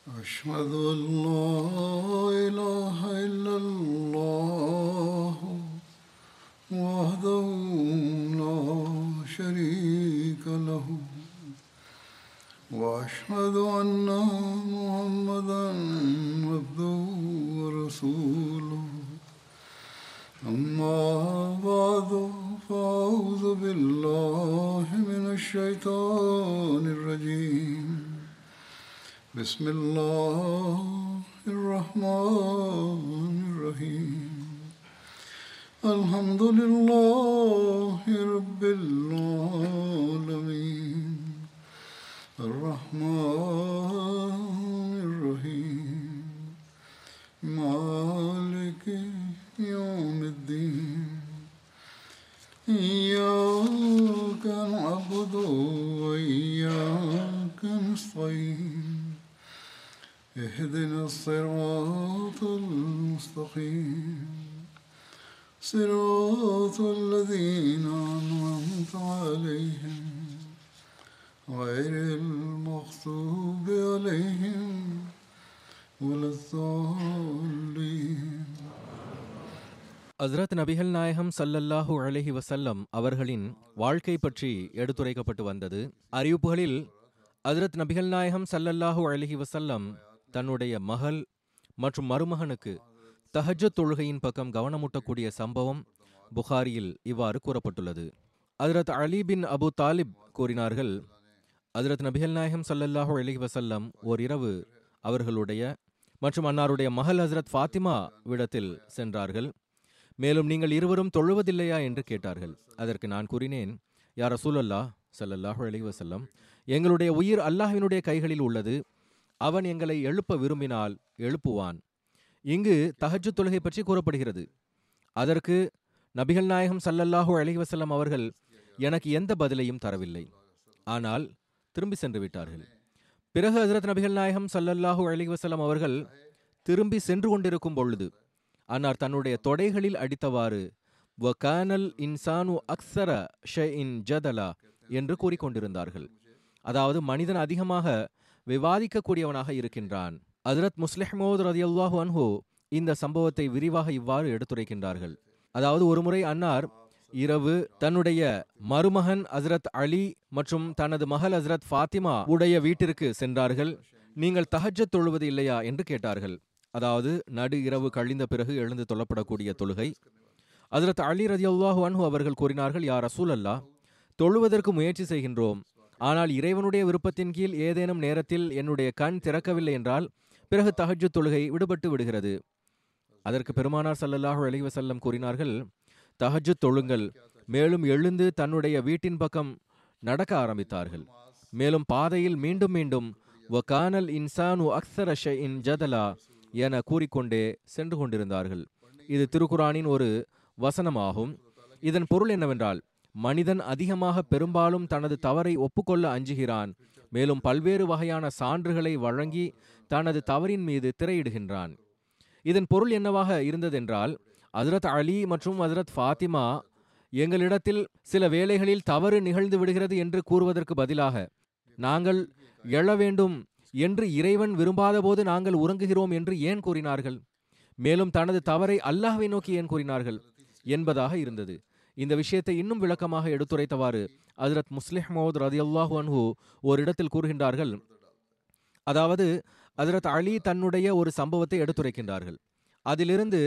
أشهد أن لا إله إلا الله وحده لا شريك له وأشهد أن محمدا عبده ورسوله أما بعد فأعوذ بالله من الشيطان الرجيم بسم الله الرحمن الرحيم الحمد لله رب العالمين الرحمن الرحيم مالك يوم الدين إياك نعبد وإياك نستعين اهدنا الصراط المستقيم صراط الذين أنعمت عليهم غير المغضوب عليهم ولا الضالين. ஹஸ்ரத் நபிகள் நாயகம் ஸல்லல்லாஹு அலைஹி வஸல்லம் அவர்களின் வாழ்க்கை பற்றி எடுத்துரைக்கப்பட்டு வந்தது. அறிவிப்புகளில் ஹஸ்ரத் நபிகள் நாயகம் ஸல்லல்லாஹு அலைஹி வஸல்லம் தன்னுடைய மகள் மற்றும் மருமகனுக்கு தஹஜ்ஜத் தொழுகையின் பக்கம் கவனமூட்டக்கூடிய சம்பவம் புகாரியில் இவ்வாறு கூறப்பட்டுள்ளது. ஹஜ்ரத் அலி பின் அபு தாலிப் கூறினார்கள், ஹஜ்ரத் நபிகள் நாயகம் ஸல்லல்லாஹு அலைஹி வஸல்லம் ஓரிரவு அவர்களுடைய மற்றும் அன்னாருடைய மகள் ஹஜ்ரத் ஃபாத்திமா விடத்தில் சென்றார்கள். மேலும் நீங்கள் இருவரும் தொழுவதில்லையா என்று கேட்டார்கள். அதற்கு நான் கூறினேன், யா ரசூலல்லாஹ் ஸல்லல்லாஹு அலைஹி வஸல்லம், எங்களுடைய உயிர் அல்லாஹ்வினுடைய கைகளில் உள்ளது. அவன் எங்களை எழுப்ப விரும்பினால் எழுப்புவான். இங்கு தஹஜ்ஜத் தொழுகை பற்றி கூறப்படுகிறது. அதற்கு நபிகள் நாயகம் ஸல்லல்லாஹு அலைஹி வஸல்லம் அவர்கள் எனக்கு எந்த பதிலையும் தரவில்லை, ஆனால் திரும்பி சென்று விட்டார்கள். பிறகு ஹஜ்ரத் நபிகள் நாயகம் ஸல்லல்லாஹு அலைஹி வஸல்லம் அவர்கள் திரும்பி சென்று கொண்டிருக்கும் பொழுது அன்னார் தன்னுடைய தொடைகளில் அடித்தவாறு வகானல் இன்சானு அக்ஸர ஷைஇன் ஜதலா என்று கூறிக்கொண்டிருந்தார்கள். அதாவது மனிதன் அதிகமாக விவாதிக்கக்கூடியவனாக இருக்கின்றான். ஹஜ்ரத் முஸ்லிஹ் மௌத் ரதியல்லாஹு அன்ஹு இந்த சம்பவத்தை விரிவாக இவ்வாறு எடுத்துரைக்கின்றார்கள். அதாவது ஒருமுறை அன்னார் இரவு தன்னுடைய மருமகன் ஹஜ்ரத் அலி மற்றும் தனது மகள் ஹஜ்ரத் ஃபாத்திமா உடைய வீட்டிற்கு சென்றார்கள். நீங்கள் தஹஜ்ஜத் தொழுவது இல்லையா என்று கேட்டார்கள். அதாவது நடு இரவு கழிந்த பிறகு எழுந்து தொழப்படக்கூடிய தொழுகை. ஹஜ்ரத் அலி ரதியல்லாஹு அன்ஹு அவர்கள் கூறினார்கள், யா ரசூலல்லாஹ், தொழுவதற்கு முயற்சி செய்கின்றோம், ஆனால் இறைவனுடைய விருப்பத்தின் கீழ் ஏதேனும் நேரத்தில் என்னுடைய கண் திறக்கவில்லை என்றால் பிறகு தஹஜ்ஜத் தொழுகை விடுபட்டு விடுகிறது. அதற்கு பெருமானார் ஸல்லல்லாஹு அலைஹி வஸல்லம் கூறினார்கள், தஹஜ்ஜத் தொழுங்கள். மேலும் எழுந்து தன்னுடைய வீட்டின் பக்கம் நடக்க ஆரம்பித்தார்கள். மேலும் பாதையில் மீண்டும் மீண்டும் வகானல் இன்சானு அக்ஸர ஷைஇன் ஜதலா என கூறிக்கொண்டே சென்று கொண்டிருந்தார்கள். இது திருக்குரானின் ஒரு வசனமாகும். இதன் பொருள் என்னவென்றால், மனிதன் அதிகமாக பெரும்பாலும் தனது தவறை ஒப்புக்கொள்ள அஞ்சுகிறான். மேலும் பல்வேறு வகையான சான்றுகளை வழங்கி தனது தவறின் மீது திரையிடுகின்றான். இதன் பொருள் என்னவாக இருந்ததென்றால், ஹஜ்ரத் அலி மற்றும் ஹஜ்ரத் ஃபாத்திமா எங்களிடத்தில் சில வேளைகளில் தவறு நிகழ்ந்து விடுகிறது என்று கூறுவதற்கு பதிலாக, நாங்கள் எழ வேண்டும் என்று இறைவன் விரும்பாத போது நாங்கள் உறங்குகிறோம் என்று ஏன் கூறினார்கள்? மேலும் தனது தவறை அல்லாஹ்வை நோக்கி ஏன் கூறினார்கள் என்பதாக இருந்தது. இந்த விஷயத்தை இன்னும் விளக்கமாக எடுத்துரைத்தவாறு ஹஜ்ரத் முஸ்லிஹ் மௌத் ரதியல்லாஹு அன்ஹு ஒரு இடத்தில் கூறுகின்றார்கள். அதாவது ஹஜ்ரத் அலி தன்னுடைய ஒரு சம்பவத்தை எடுத்துரைக்கின்றார்கள். அதிலிருந்து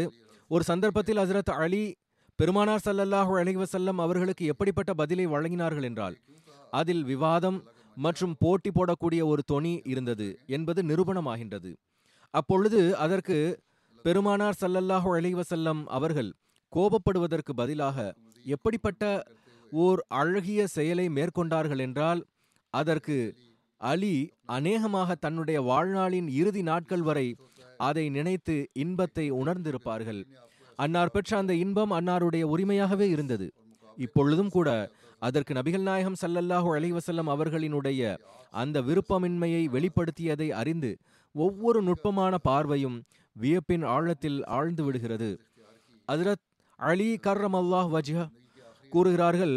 ஒரு சந்தர்ப்பத்தில் ஹஜ்ரத் அலி பெருமானார் ஸல்லல்லாஹு அலைஹி வஸல்லம் அவர்களுக்கு எப்படிப்பட்ட பதிலை வழங்கினார்கள் என்றால், அதில் விவாதம் மற்றும் போட்டி போடக்கூடிய ஒரு தொனி இருந்தது என்பது நிரூபணமாகின்றது. அப்பொழுது அதற்கு பெருமானார் ஸல்லல்லாஹு அலைஹி வஸல்லம் அவர்கள் கோபப்படுவதற்கு பதிலாக எப்படிப்பட்ட ஓர் அழகிய செயலை மேற்கொண்டார்கள் என்றால், அதற்கு அலி அநேகமாக தன்னுடைய வாழ்நாளின் இறுதி நாட்கள் வரை அதை நினைத்து இன்பத்தை உணர்ந்திருப்பார்கள். அன்னார் பெற்ற அந்த இன்பம் அன்னாருடைய உரிமையாகவே இருந்தது. இப்பொழுதும் கூட அதற்கு நபிகள் நாயகம் ஸல்லல்லாஹு அலைஹி வஸல்லம் அவர்களினுடைய அந்த விருப்பமின்மையை வெளிப்படுத்தியதை அறிந்து ஒவ்வொரு நுட்பமான பார்வையும் வியப்பின் ஆழத்தில் ஆழ்ந்து விடுகிறது. ஹஜ்ரத் அலி கர்ரமல்லாஹ் வஜ்ஹ் கூறுகிறார்கள்,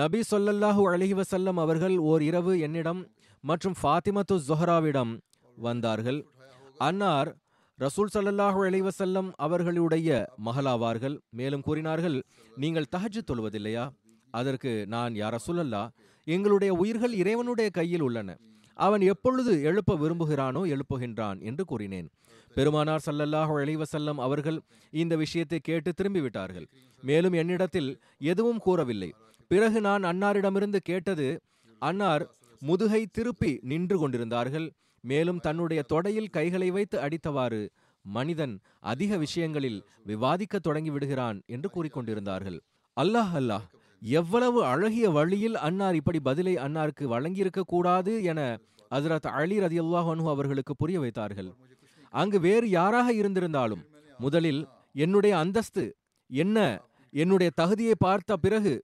நபி ஸல்லல்லாஹு அலைஹி வஸல்லம் அவர்கள் ஓர் இரவு என்னிடம் மற்றும் ஃபாத்திமத்து ஸுஹராவிடம் வந்தார்கள். அன்னார் ரசூல் ஸல்லல்லாஹு அலைஹி வஸல்லம் அவர்களுடைய மகளாவார்கள். மேலும் கூறினார்கள், நீங்கள் தஹஜ்ஜுத் தொழுவதில்லையா? அதற்கு நான், யா ரசூலல்லாஹ், எங்களுடைய உயிர்கள் இறைவனுடைய கையில் உள்ளன, அவன் எப்பொழுது எழுப்ப விரும்புகிறானோ எழுப்புகின்றான் என்று கூறினேன். பெருமானார் ஸல்லல்லாஹு அலைஹி வஸல்லம் அவர்கள் இந்த விஷயத்தை கேட்டு திரும்பிவிட்டார்கள். மேலும் என்னிடத்தில் எதுவும் கூறவில்லை. பிறகு நான் அன்னாரிடமிருந்து கேட்டது, அன்னார் முதுகை திருப்பி நின்று கொண்டிருந்தார்கள். மேலும் தன்னுடைய தொடையில் கைகளை வைத்து அடித்தவாறு, மனிதன் அதிக விஷயங்களில் விவாதிக்க தொடங்கிவிடுகிறான் என்று கூறிக்கொண்டிருந்தார்கள். அல்லாஹ் அல்லாஹ், எவ்வளவு அழகிய வழியில் அன்னார் இப்படி பதிலை அன்னாருக்கு வழங்கியிருக்க கூடாது என ஹஜ்ரத் அலி ரதியல்லாஹு அன்ஹு அவர்களுக்கு புரிய வைத்தார்கள். அங்கு வேறு யாராக இருந்திருந்தாலும் முதலில் என்னுடைய அந்தஸ்து என்ன, என்னுடைய தகுதியை பார்த்த பிறகு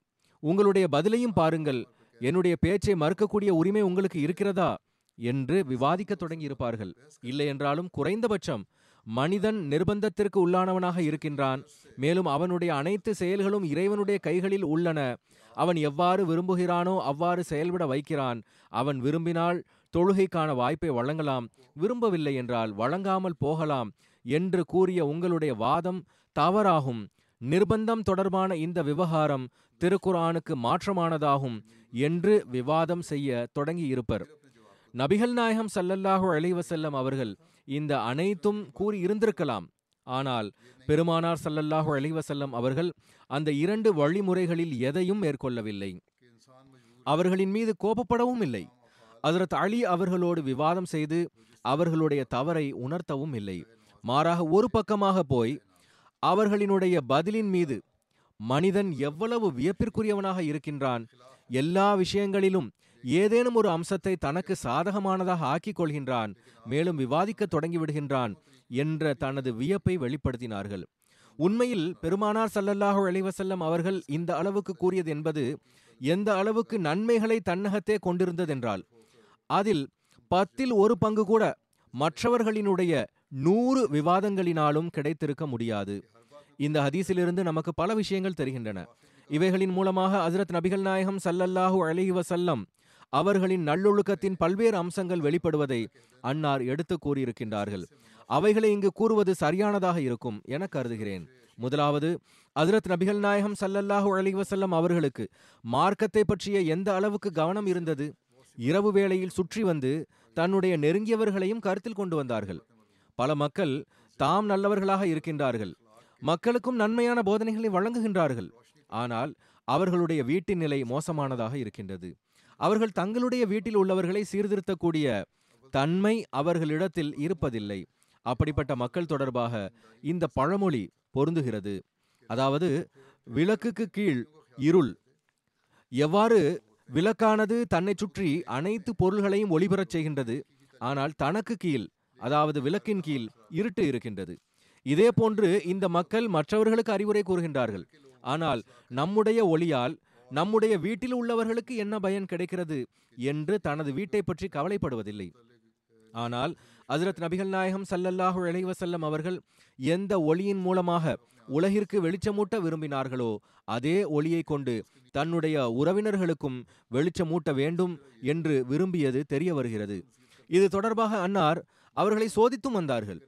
உங்களுடைய பதிலையும் பாருங்கள், என்னுடைய பேச்சை மறுக்கக்கூடிய உரிமை உங்களுக்கு இருக்கிறதா என்று விவாதிக்க தொடங்கி இருப்பார்கள். இல்லை என்றாலும் குறைந்தபட்சம் மனிதன் நிர்பந்தத்திற்கு உள்ளானவனாக இருக்கின்றான். மேலும் அவனுடைய அனைத்து செயல்களும் இறைவனுடைய கைகளில் உள்ளன. அவன் எவ்வாறு விரும்புகிறானோ அவ்வாறு செயல்பட வைக்கிறான். அவன் விரும்பினால் தொழுகைக்கான வாய்ப்பை வழங்கலாம், விரும்பவில்லை என்றால் வழங்காமல் போகலாம் என்று கூறிய உங்களுடைய வாதம் தவறாகும். நிர்பந்தம் தொடர்பான இந்த விவகாரம் திருக்குர்ஆனுக்கு மாற்றமானதாகும் என்று விவாதம் செய்ய தொடங்கி இருப்பர். நபிகள் நாயகம் ஸல்லல்லாஹு அலைஹி வஸல்லம் அவர்கள் இந்த அனைத்தும் கூறி இருந்திருக்கலாம். ஆனால் பெருமானார் ஸல்லல்லாஹு அலைஹி வஸல்லம் அவர்கள் அந்த இரண்டு வழிமுறைகளில் எதையும் மேற்கொள்ளவில்லை. அவர்களின் மீது கோபப்படவும் இல்லை. ஹஜ்ரத் அலி அவர்களோடு விவாதம் செய்து அவர்களுடைய தவறை உணர்த்தவும் இல்லை. மாறாக ஒரு பக்கமாக போய் அவர்களினுடைய பதிலின் மீது மனிதன் எவ்வளவு வியப்பிற்குரியவனாக இருக்கின்றான், எல்லா விஷயங்களிலும் ஏதேனும் ஒரு அம்சத்தை தனக்கு சாதகமானதாக ஆக்கிக் கொள்கின்றான், மேலும் விவாதிக்க தொடங்கிவிடுகின்றான் என்ற தனது வியப்பை வெளிப்படுத்தினார்கள். உண்மையில் பெருமானார் ஸல்லல்லாஹு அலைஹி வஸல்லம் அவர்கள் இந்த அளவுக்கு கூறியது என்பது எந்த அளவுக்கு நன்மைகளை தன்னகத்தே கொண்டிருந்ததென்றால் அதில் 10% கூட மற்றவர்களினுடைய 100 விவாதங்களினாலும் கிடைத்திருக்க முடியாது. இந்த ஹதீஸிலிருந்து நமக்கு பல விஷயங்கள் தெரிகின்றன. இவைகளின் மூலமாக ஹஜ்ரத் நபிகள் நாயகம் ஸல்லல்லாஹு அலைஹி வஸல்லம் அவர்களின் நல்லொழுக்கத்தின் பல்வேறு அம்சங்கள் வெளிப்படுவதை அன்னார் எடுத்து கூறியிருக்கின்றார்கள். அவைகளை இங்கு கூறுவது சரியானதாக இருக்கும் என கருதுகிறேன். முதலாவது, ஹஜ்ரத் நபிகள் நாயகம் ஸல்லல்லாஹு அலைஹி வஸல்லம் அவர்களுக்கு மார்க்கத்தை பற்றிய எந்த அளவுக்கு கவனம் இருந்தது. இரவு வேளையில் சுற்றி வந்து தன்னுடைய நெருங்கியவர்களையும் கருத்தில் கொண்டு வந்தார்கள். பல மக்கள் தாம் நல்லவர்களாக இருக்கின்றார்கள், மக்களுக்கும் நன்மையான போதனைகளை வழங்குகின்றார்கள். ஆனால் அவர்களுடைய வீட்டின் நிலை மோசமானதாக இருக்கின்றது. அவர்கள் தங்களுடைய வீட்டில் உள்ளவர்களை சீர்திருத்தக்கூடிய தன்மை அவர்களிடத்தில் இருப்பதில்லை. அப்படிப்பட்ட மக்கள் தொடர்பாக இந்த பழமொழி பொருந்துகிறது. அதாவது, விளக்குக்கு கீழ் இருள். எவ்வாறு விளக்கானது தன்னை சுற்றி அனைத்து பொருள்களையும் ஒளிபெறச் செய்கின்றது, ஆனால் தனக்கு கீழ், அதாவது விளக்கின் கீழ் இருட்டு இருக்கின்றது. இதே போன்று இந்த மக்கள் மற்றவர்களுக்கு அறிவுரை கூறுகின்றார்கள். ஆனால் நம்முடைய ஒளியால் நம்முடைய வீட்டில் உள்ளவர்களுக்கு என்ன பயன் கிடைக்கிறது என்று தனது வீட்டை பற்றி கவலைப்படுவதில்லை. ஆனால் ஹஜ்ரத் நபிகள் நாயகம் ஸல்லல்லாஹு அலைஹி வஸல்லம் அவர்கள் எந்த ஒளியின் மூலமாக உலகிற்கு வெளிச்சமூட்ட விரும்பினார்களோ அதே ஒளியை கொண்டு தன்னுடைய உறவினர்களுக்கும் வெளிச்சமூட்ட வேண்டும் என்று விரும்பியது தெரிய வருகிறது. இது தொடர்பாக அன்னார் அவர்களை சோதித்தும் வந்தார்கள்.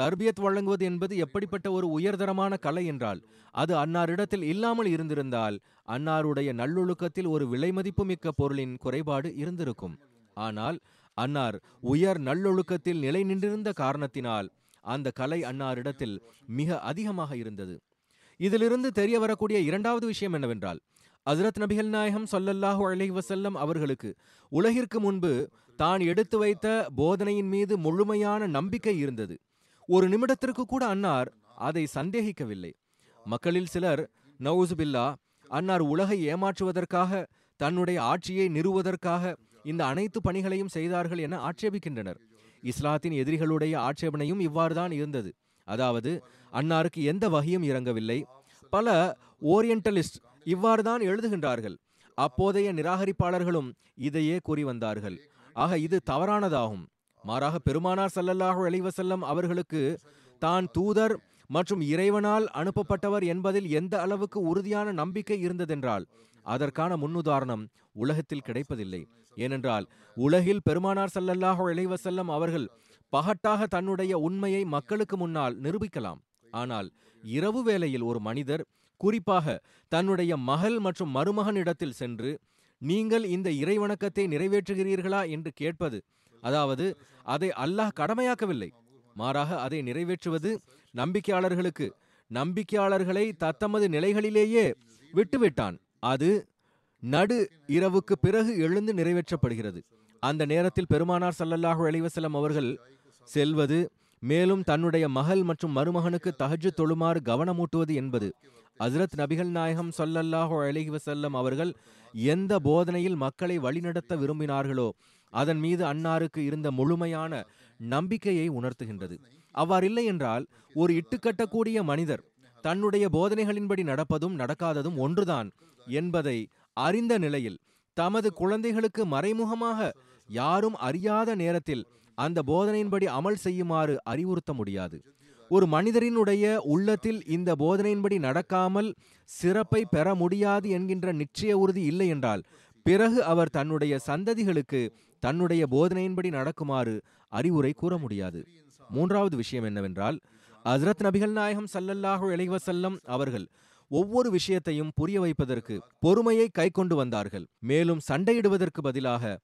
தர்பியத் வழங்குவது என்பது எப்படிப்பட்ட ஒரு உயர்தரமான கலை என்றால் அது அன்னாரிடத்தில் இல்லாமல் இருந்திருந்தால் அன்னாருடைய நல்லொழுக்கத்தில் ஒரு விலைமதிப்பு மிக்க பொருளின் குறைபாடு இருந்திருக்கும். ஆனால் அன்னார் உயர் நல்லொழுக்கத்தில் நிலை நின்றிருந்த காரணத்தினால் அந்த கலை அன்னாரிடத்தில் மிக அதிகமாக இருந்தது. இதிலிருந்து தெரிய வரக்கூடிய இரண்டாவது விஷயம் என்னவென்றால், ஹஜ்ரத் நபிகள் நாயகம் ஸல்லல்லாஹு அலைஹி வஸல்லம் அவர்களுக்கு உலகிற்கு முன்பு தான் எடுத்து வைத்த போதனையின் மீது முழுமையான நம்பிக்கை இருந்தது. ஒரு நிமிடத்திற்கு கூட அன்னார் அதை சந்தேகிக்கவில்லை. மக்களில் சிலர், நவுசுபில்லா, அன்னார் உலகை ஏமாற்றுவதற்காக, தன்னுடைய ஆட்சியை நிறுவுவதற்காக இந்த அனைத்து பணிகளையும் செய்தார்கள் என ஆட்சேபிக்கின்றனர். இஸ்லாத்தின் எதிரிகளுடைய ஆட்சேபனையும் இவ்வாறுதான் இருந்தது. அதாவது, அன்னாருக்கு எந்த வகையும் இறங்கவில்லை. பல ஓரியன்டலிஸ்ட் இவ்வாறுதான் எழுதுகின்றார்கள். அப்போதைய நிராகரிப்பாளர்களும் இதையே கூறி வந்தார்கள். ஆக இது தவறானதாகும். மாறாக பெருமானார் ஸல்லல்லாஹு அலைஹி வஸல்லம் அவர்களுக்கு தான் தூதர் மற்றும் இறைவனால் அனுப்பப்பட்டவர் என்பதில் எந்த அளவுக்கு உறுதியான நம்பிக்கை இருந்ததென்றால் அதற்கான முன்னுதாரணம் உலகத்தில் கிடைப்பதில்லை. ஏனென்றால் உலகில் பெருமானார் ஸல்லல்லாஹு அலைஹி வஸல்லம் அவர்கள் பகட்டாக தன்னுடைய உண்மையை மக்களுக்கு முன்னால் நிரூபிக்கலாம். ஆனால் இரவு வேளையில் ஒரு மனிதர், குறிப்பாக தன்னுடைய மகள் மற்றும் மருமகனிடத்தில் சென்று, நீங்கள் இந்த இறைவணக்கத்தை நிறைவேற்றுகிறீர்களா என்று கேட்பது, அதாவது அதை அல்லாஹ் கடமையாக்கவில்லை, மாறாக அதை நிறைவேற்றுவது நம்பிக்கையாளர்களுக்கு, நம்பிக்கையாளர்களை தத்தமது நிலைகளிலேயே விட்டுவிட்டான். அது நடு இரவுக்கு பிறகு எழுந்து நிறைவேற்றப்படுகிறது. அந்த நேரத்தில் பெருமானார் ஸல்லல்லாஹு அலைஹி வஸல்லம் அவர்கள் செல்வது, மேலும் தன்னுடைய மகள் மற்றும் மருமகனுக்கு தஹஜ்ஜுத் தொழுமாறு கவனமூட்டுவது என்பது ஹஜ்ரத் நபிகள் நாயகம் ஸல்லல்லாஹு அலைஹி வஸல்லம் அவர்கள் எந்த போதனையில் மக்களை வழிநடத்த விரும்பினார்களோ அதன் மீது அன்னாருக்கு இருந்த முழுமையான நம்பிக்கையை உணர்த்துகின்றது. அவ்வாறில்லை என்றால் ஒரு இட்டுக்கட்டக்கூடிய மனிதர் தன்னுடைய போதனைகளின்படி நடப்பதும் நடக்காததும் ஒன்றுதான் என்பதை அறிந்த நிலையில் தமது குழந்தைகளுக்கு மறைமுகமாக யாரும் அறியாத நேரத்தில் அந்த போதனையின்படி அமல் செய்யுமாறு அறிவுறுத்த முடியாது. ஒரு மனிதரினுடைய உள்ளத்தில் இந்த போதனையின்படி நடக்காமல் சிறப்பை பெற முடியாது என்கின்ற நிச்சய உறுதி இல்லை என்றால் பிறகு அவர் தன்னுடைய சந்ததிகளுக்கு தன்னுடைய போதனையின்படி நடக்குமாறு அறிவுரை கூற முடியாது. மூன்றாவது விஷயம் என்னவென்றால், ஹஜ்ரத் நபிகள் நாயகம் ஸல்லல்லாஹு அலைஹி வஸல்லம் அவர்கள் ஒவ்வொரு விஷயத்தையும் புரிய வைப்பதற்கு பொறுமையை கை கொண்டு வந்தார்கள். மேலும் சண்டையிடுவதற்கு பதிலாக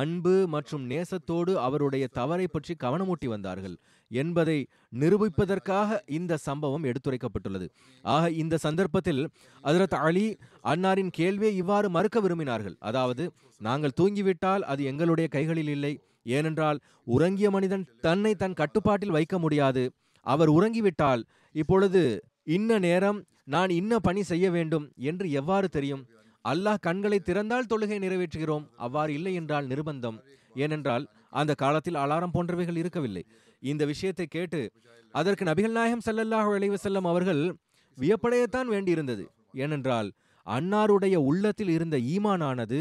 அன்பு மற்றும் நேசத்தோடு அவருடைய தவறை பற்றி கவனமூட்டி வந்தார்கள் என்பதை நிரூபிப்பதற்காக இந்த சம்பவம் எடுத்துரைக்கப்பட்டுள்ளது. ஆக, இந்த சந்தர்ப்பத்தில் ஹஜ்ரத் அலி அன்னாரின் கேள்வியை இவ்வாறு மறுக்க விரும்பினார்கள், அதாவது, நாங்கள் தூங்கிவிட்டால் அது எங்களுடைய கைகளில் இல்லை, ஏனென்றால் உறங்கிய மனிதன் தன்னை தன் கட்டுப்பாட்டில் வைக்க முடியாது, அவர் உறங்கிவிட்டால் இப்பொழுது இன்ன நேரம் நான் இன்ன பணி செய்ய வேண்டும் என்று எவ்வாறு தெரியும்? அல்லாஹ் கண்களை திறந்தால் தொழுகை நிறைவேற்றுகிறோம், அவ்வாறு இல்லை என்றால் நிர்பந்தம், ஏனென்றால் அந்த காலத்தில் அலாரம் போன்றவைகள் இருக்கவில்லை. இந்த விஷயத்தை கேட்டு அதற்கு நபிகள் நாயகம் ஸல்லல்லாஹு அலைஹி வஸல்லம் அவர்கள் வியப்படையத்தான் வேண்டியிருந்தது. ஏனென்றால் அன்னாருடைய உள்ளத்தில் இருந்த ஈமானானது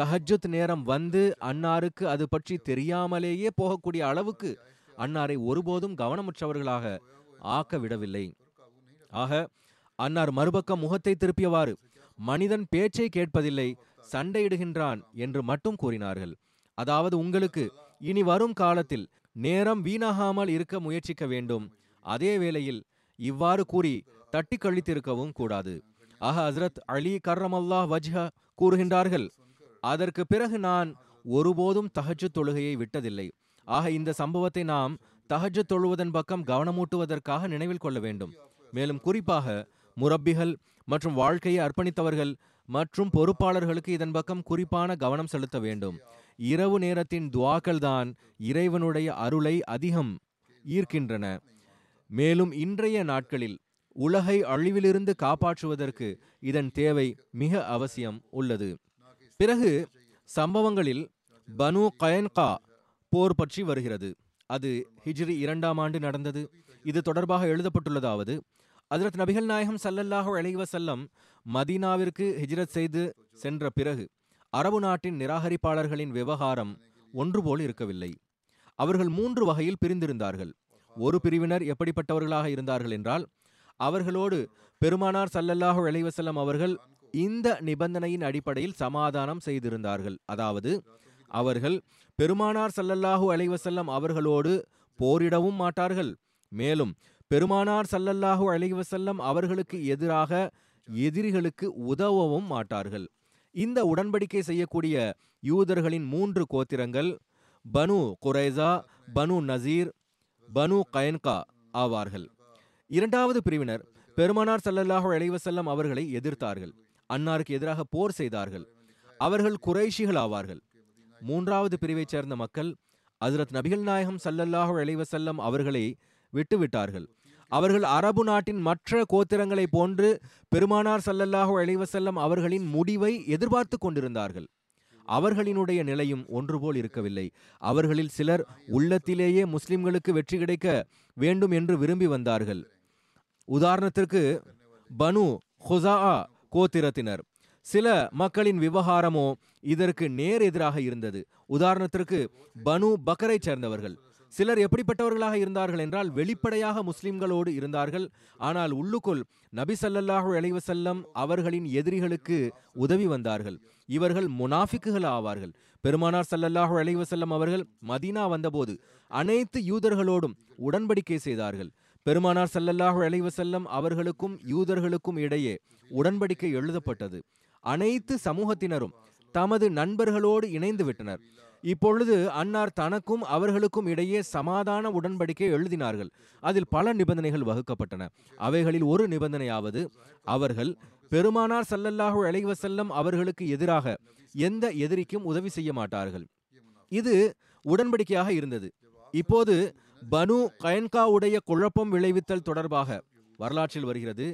தஹஜ்ஜுத் நேரம் வந்து அன்னாருக்கு அது பற்றி தெரியாமலேயே போகக்கூடிய அளவுக்கு அன்னாரை ஒருபோதும் கவனமற்றவர்களாக ஆக்கவிடவில்லை. ஆக, அன்னார் மறுபக்கம் முகத்தை திருப்பியவாறு, மனிதன் பேச்சை கேட்பதில்லை, சண்டையிடுகின்றான் என்று மட்டும் கூறினார்கள். அதாவது, உங்களுக்கு இனி வரும் காலத்தில் நேரம் வீணாகாமல் இருக்க முயற்சிக்க வேண்டும், அதே வேளையில் இவ்வாறு கூறி தட்டி கழித்திருக்கவும் கூடாது. ஆக, ஹஜ்ரத் அலி கர்ரமல்லாஹ் வஜ்ஹ கூறுகின்றார்கள், அதற்கு பிறகு நான் ஒருபோதும் தஹஜ்ஜுத் தொழுகையை விட்டதில்லை. ஆக, இந்த சம்பவத்தை நாம் தஹஜ்ஜுத் தொழுவதன் பக்கம் கவனமூட்டுவதற்காக நினைவில் கொள்ள வேண்டும். மேலும் குறிப்பாக முரப்பிகள் மற்றும் வாழ்க்கையை அர்ப்பணித்தவர்கள் மற்றும் பொறுப்பாளர்களுக்கு இதன் பக்கம் குறிப்பான கவனம் செலுத்த வேண்டும். இரவு நேரத்தின் துஆக்கள் தான் இறைவனுடைய அருளை அதிகம் ஈர்க்கின்றன. மேலும் இன்றைய நாட்களில் உலகை அழிவிலிருந்து காப்பாற்றுவதற்கு இதன் தேவை மிக அவசியம் உள்ளது. பிறகு சம்பவங்களில் பனு கயன்கா போர் பற்றி வருகிறது. அது ஹிஜ்ரி 2ஆம் ஆண்டு நடந்தது. இது தொடர்பாக எழுதப்பட்டுள்ளதாவது, ஹஜ்ரத் நபிகள் நாயகம் ஸல்லல்லாஹு அலைஹி வஸல்லம் மதீனாவிற்கு ஹிஜ்ரத் செய்து சென்ற பிறகு அரபு நாட்டின் நிராகரிப்பாளர்களின் விவகாரம் ஒன்றுபோல் இருக்கவில்லை. அவர்கள் 3 வகையில் பிரிந்திருந்தார்கள். ஒரு பிரிவினர் எப்படிப்பட்டவர்களாக இருந்தார்கள் என்றால், அவர்களோடு பெருமானார் ஸல்லல்லாஹு அலைஹி வஸல்லம் அவர்கள் இந்த நிபந்தனையின் அடிப்படையில் சமாதானம் செய்திருந்தார்கள். அதாவது, அவர்கள் பெருமானார் ஸல்லல்லாஹு அலைஹி வஸல்லம் அவர்களோடு போரிடவும் மாட்டார்கள், மேலும் பெருமானார் ஸல்லல்லாஹு அலைஹி வஸல்லம் அவர்களுக்கு எதிராக எதிரிகளுக்கு உதவவும் மாட்டார்கள். இந்த உடன்படிக்கை செய்யக்கூடிய யூதர்களின் 3 கோத்திரங்கள் பனு குரைஸா, பனு நசீர், பனு கயன்கா ஆவார்கள். 2வது பிரிவினர் பெருமானார் ஸல்லல்லாஹு அலைஹி வஸல்லம் அவர்களை எதிர்த்தார்கள், அன்னாருக்கு எதிராக போர் செய்தார்கள், அவர்கள் குறைஷிகள் ஆவார்கள். 3வது பிரிவைச் சேர்ந்த மக்கள் ஹஜ்ரத் நபிகள் நாயகம் ஸல்லல்லாஹு அலைஹி வஸல்லம் அவர்களை விட்டுவிட்டார்கள். அவர்கள் அரபு நாட்டின் மற்ற கோத்திரங்களை போன்று பெருமானார் ஸல்லல்லாஹு அலைஹி வஸல்லம் அவர்களின் முடிவை எதிர்பார்த்து கொண்டிருந்தார்கள். அவர்களினுடைய நிலையும் ஒன்றுபோல் இருக்கவில்லை. அவர்களில் சிலர் உள்ளத்திலேயே முஸ்லிம்களுக்கு வெற்றி கிடைக்க வேண்டும் என்று விரும்பி வந்தார்கள். உதாரணத்திற்கு பனு ஹுசாஆ கோத்திரத்தினர். சில மக்களின் விவகாரமோ இதற்கு நேர் எதிராக இருந்தது. உதாரணத்திற்கு பனு பக்கரை சேர்ந்தவர்கள் சிலர் எப்படிப்பட்டவர்களாக இருந்தார்கள் என்றால் வெளிப்படையாக முஸ்லிம்களோடு இருந்தார்கள், ஆனால் உள்ளுக்குள் நபி ஸல்லல்லாஹு அலைஹி வஸல்லம் அவர்களின் எதிரிகளுக்கு உதவி வந்தார்கள். இவர்கள் முனாஃபிக்குகள் ஆவார்கள். பெருமானார் ஸல்லல்லாஹு அலைஹி வஸல்லம் அவர்கள் மதீனா வந்தபோது அனைத்து யூதர்களோடும் உடன்படிக்கை செய்தார்கள். பெருமானார் ஸல்லல்லாஹு அலைஹி வஸல்லம் அவர்களுக்கும் யூதர்களுக்கும் இடையே உடன்படிக்கை எழுதப்பட்டது. அனைத்து சமூகத்தினரும் தமது நண்பர்களோடு இணைந்து விட்டனர். இப்பொழுது அன்னார் தனக்கும் அவர்களுக்கும் இடையே சமாதான உடன்படிக்கை எழுதினார்கள். அதில் பல நிபந்தனைகள் வகுக்கப்பட்டன. அவைகளில் ஒரு நிபந்தனையாவது அவர்கள் பெருமானார் ஸல்லல்லாஹு அலைஹி வஸல்லம் அவர்களுக்கு எதிராக எந்த எதிரிக்கும் உதவி செய்ய மாட்டார்கள். இது உடன்படிக்கையாக இருந்தது. இப்போது பனு கயன்காவுடைய குழப்பம் விளைவித்தல் தொடர்பாக வரலாற்றில் வருகிறது.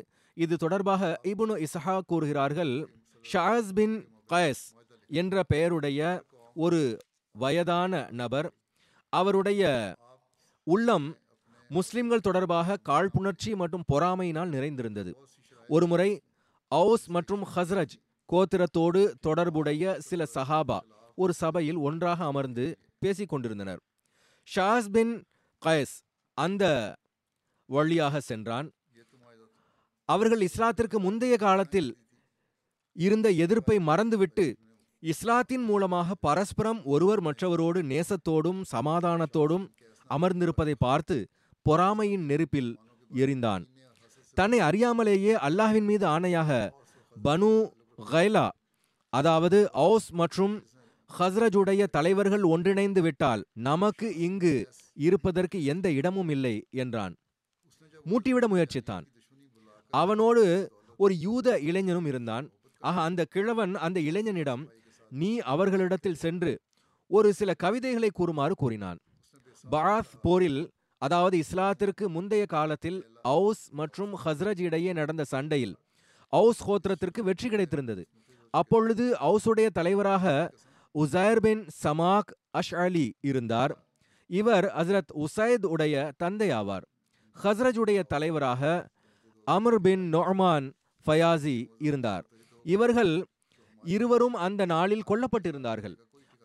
இது தொடர்பாக இப்னு இஸ்ஹா கூறுகிறார்கள், ஷாஸ் பின் கயஸ் என்ற பெயருடைய ஒரு வயதான நபர், அவருடைய உள்ளம் முஸ்லிம்கள் தொடர்பாக காழ்ப்புணர்ச்சி மற்றும் பொறாமையினால் நிறைந்திருந்தது. ஒருமுறை அவுஸ் மற்றும் ஹஸ்ரஜ் கோத்திரத்தோடு தொடர்புடைய சில சஹாபா ஒரு சபையில் ஒன்றாக அமர்ந்து பேசிக்கொண்டிருந்தனர். ஷாஸ் பின் கயஸ் அந்த வழியாக சென்றான். அவர்கள் இஸ்லாத்திற்கு முந்தைய காலத்தில் இருந்த எதிர்ப்பை மறந்துவிட்டு இஸ்லாத்தின் மூலமாக பரஸ்பரம் ஒருவர் மற்றவரோடு நேசத்தோடும் சமாதானத்தோடும் அமர்ந்திருப்பதை பார்த்து பொறாமையின் நெருப்பில் எரிந்தான். தன்னை அறியாமலேயே அல்லாஹ்வின் மீது ஆணையாக பனு கைலா, அதாவது அவுஸ் மற்றும் ஹஸ்ரஜுடைய தலைவர்கள் ஒன்றிணைந்து விட்டால் நமக்கு இங்கு இருப்பதற்கு எந்த இடமும் இல்லை என்றான். மூட்டிவிட முயற்சித்தான். அவனோடு ஒரு யூத இளைஞனும் இருந்தான். ஆக அந்த கிழவன் அந்த இளைஞனிடம், நீ அவர்களிடத்தில் சென்று ஒரு சில கவிதைகளை கூறுமாறு கூறினான். பாத் போரில், அதாவது இஸ்லாத்திற்கு முந்தைய காலத்தில் அவுஸ் மற்றும் ஹஸ்ரஜ் இடையே நடந்த சண்டையில் அவுஸ் கோத்திரத்திற்கு வெற்றி கிடைத்திருந்தது. அப்பொழுது அவுஸுடைய தலைவராக உசைர் பின் சமாக் அஷ்அலி இருந்தார். இவர் ஹஸ்ரத் உசைத் உடைய தந்தை ஆவார். ஹஸ்ரஜ் உடைய தலைவராக அமர் பின் நொமான் ஃபயாசி இருந்தார். இவர்கள் இருவரும் அந்த நாளில் கொல்லப்பட்டிருந்தார்கள்.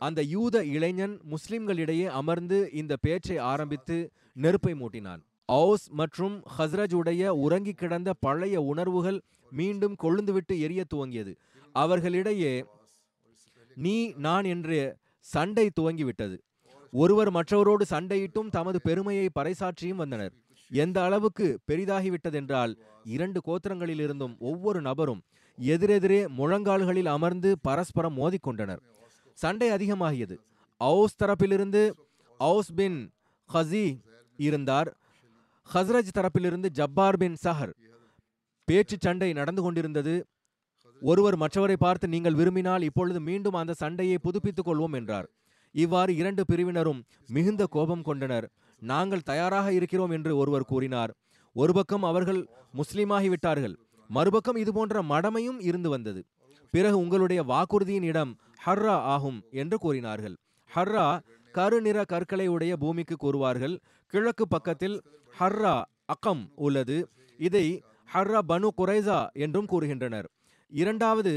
அந்த யூத இளைஞன் முஸ்லிம்களிடையே அமர்ந்து இந்த பேச்சை ஆரம்பித்து நெருப்பை மூட்டினான். அவுஸ் மற்றும் ஹஸ்ரஜ் உடைய உறங்கி கிடந்த பழைய உணர்வுகள் மீண்டும் கொழுந்துவிட்டு எரிய துவங்கியது. அவர்களிடையே நீ நான் என்று சண்டை துவங்கிவிட்டது. ஒருவர் மற்றவரோடு சண்டையிட்டும் தமது பெருமையை பறைசாற்றியும் வந்தனர். எந்த அளவுக்கு பெரிதாகிவிட்டதென்றால் இரண்டு கோத்திரங்களிலிருந்தும் ஒவ்வொரு நபரும் எதிரெதிரே முழங்கால்களில் அமர்ந்து பரஸ்பரம் மோதிக்கொண்டனர். சண்டை அதிகமாகியது. அவுஸ் தரப்பிலிருந்து அவுஸ் பின் ஹசி இருந்தார். ஹஸ்ரஜ் தரப்பிலிருந்து ஜப்பார் பின் சஹர். பேச்சு சண்டை நடந்து கொண்டிருந்தது. ஒருவர் மற்றவரை பார்த்து, நீங்கள் விரும்பினால் இப்பொழுது மீண்டும் அந்த சண்டையை புதுப்பித்துக் கொள்வோம் என்றார். இவ்வாறு இரண்டு பிரிவினரும் மிகுந்த கோபம் கொண்டனர். நாங்கள் தயாராக இருக்கிறோம் என்று ஒருவர் கூறினார். ஒரு பக்கம் அவர்கள் முஸ்லீமாகிவிட்டார்கள், மறுபக்கம் இதுபோன்ற மடமையும் இருந்து வந்தது. பிறகு உங்களுடைய வாக்குறுதியின் இடம் ஹர்ரா ஆகும் என்று கூறினார்கள். ஹர்ரா கருநிற கற்களை உடைய பூமிக்கு கூறுவார்கள். கிழக்கு பக்கத்தில் ஹர்ரா அக்கம் உள்ளது. இதை ஹர்ரா பனு குரைசா என்றும் கூறுகின்றனர். இரண்டாவது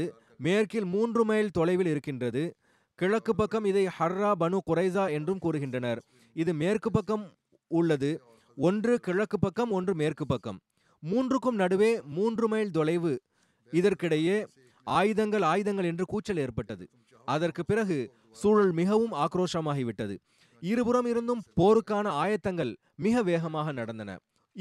மேற்கில் 3 மைல் தொலைவில் இருக்கின்றது. கிழக்கு பக்கம் இதை ஹர்ரா பனு குரைசா என்றும் கூறுகின்றனர். இது மேற்கு பக்கம் உள்ளது. ஒன்று கிழக்கு பக்கம், ஒன்று மேற்கு பக்கம். 3க்கும் நடுவே 3 மைல் தொலைவு. இதற்கிடையே ஆயுதங்கள் ஆயுதங்கள் என்று கூச்சல் ஏற்பட்டது. அதற்கு பிறகு சூழல் மிகவும் ஆக்ரோஷமாகிவிட்டது. இருபுறம் இருந்தும் போருக்கான ஆயத்தங்கள் மிக வேகமாக நடந்தன.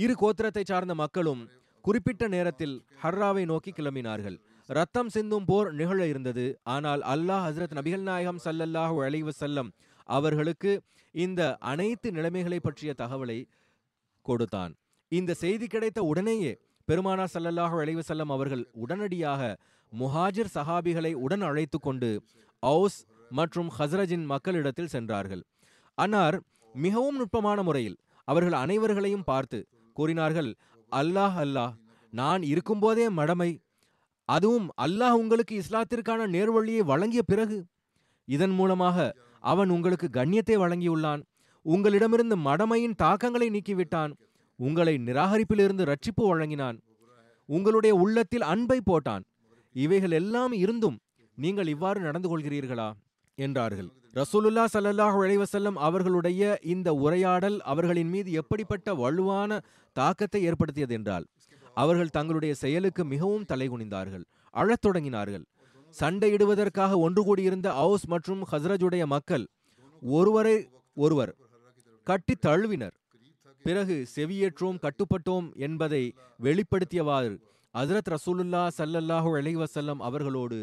இரு கோத்திரத்தை சார்ந்த மக்களும் குறிப்பிட்ட நேரத்தில் ஹர்ராவை நோக்கி கிளம்பினார்கள். ரத்தம் சிந்தும் போர் நிகழ இருந்தது. ஆனால் அல்லாஹ் ஹஸ்ரத் நபிகள் நாயகம் ஸல்லல்லாஹு அலைஹி வஸல்லம் அவர்களுக்கு இந்த அனைத்து நிலைமைகளை பற்றிய தகவலை கொடுத்தான். இந்த செய்தி கிடைத்த உடனேயே பெருமானார் ஸல்லல்லாஹு அலைஹி வஸல்லம் அவர்கள் உடனடியாக முஹாஜிர் சஹாபிகளை உடன் அழைத்து கொண்டு அவுஸ் மற்றும் ஹஸ்ரஜின் மக்களிடத்தில் சென்றார்கள். அன்னார் மிகவும் நுட்பமான முறையில் அவர்கள் அனைவர்களையும் பார்த்து கூறினார்கள், அல்லாஹ் அல்லாஹ், நான் இருக்கும்போதே மடமை, அதுவும் அல்லாஹ் உங்களுக்கு இஸ்லாத்திற்கான நேர்வழியை வழங்கிய பிறகு, இதன் மூலமாக அவன் உங்களுக்கு கண்ணியத்தை வழங்கியுள்ளான், உங்களிடமிருந்து மடமையின் தாக்கங்களை நீக்கிவிட்டான், உங்களை நிராகரிப்பிலிருந்து ரட்சிப்பு வழங்கினான், உங்களுடைய உள்ளத்தில் அன்பை போட்டான். இவைகள் எல்லாம் இருந்தும் நீங்கள் இவ்வாறு நடந்து கொள்கிறீர்களா? என்றார்கள். ரசூலுல்லாஹ் ஸல்லல்லாஹு அலைஹி வஸல்லம் அவர்களுடைய இந்த உரையாடல் அவர்களின் மீது எப்படிப்பட்ட வலுவான தாக்கத்தை ஏற்படுத்தியது என்றால், அவர்கள் தங்களுடைய செயலுக்கு மிகவும் தலைகுனிந்தார்கள், அழத் தொடங்கினார்கள். சண்டையிடுவதற்காக ஒன்று கூடியிருந்த அவுஸ் மற்றும் ஹஸ்ரஜுடைய மக்கள் ஒருவரை ஒருவர் கட்டி தழுவினர். பிறகு செவியேற்றோம், கட்டுப்பட்டோம் என்பதை வெளிப்படுத்தியவாறு ஹஜ்ரத் ரசூலுல்லாஹ் ஸல்லல்லாஹு அலைஹி வஸல்லம் அவர்களோடு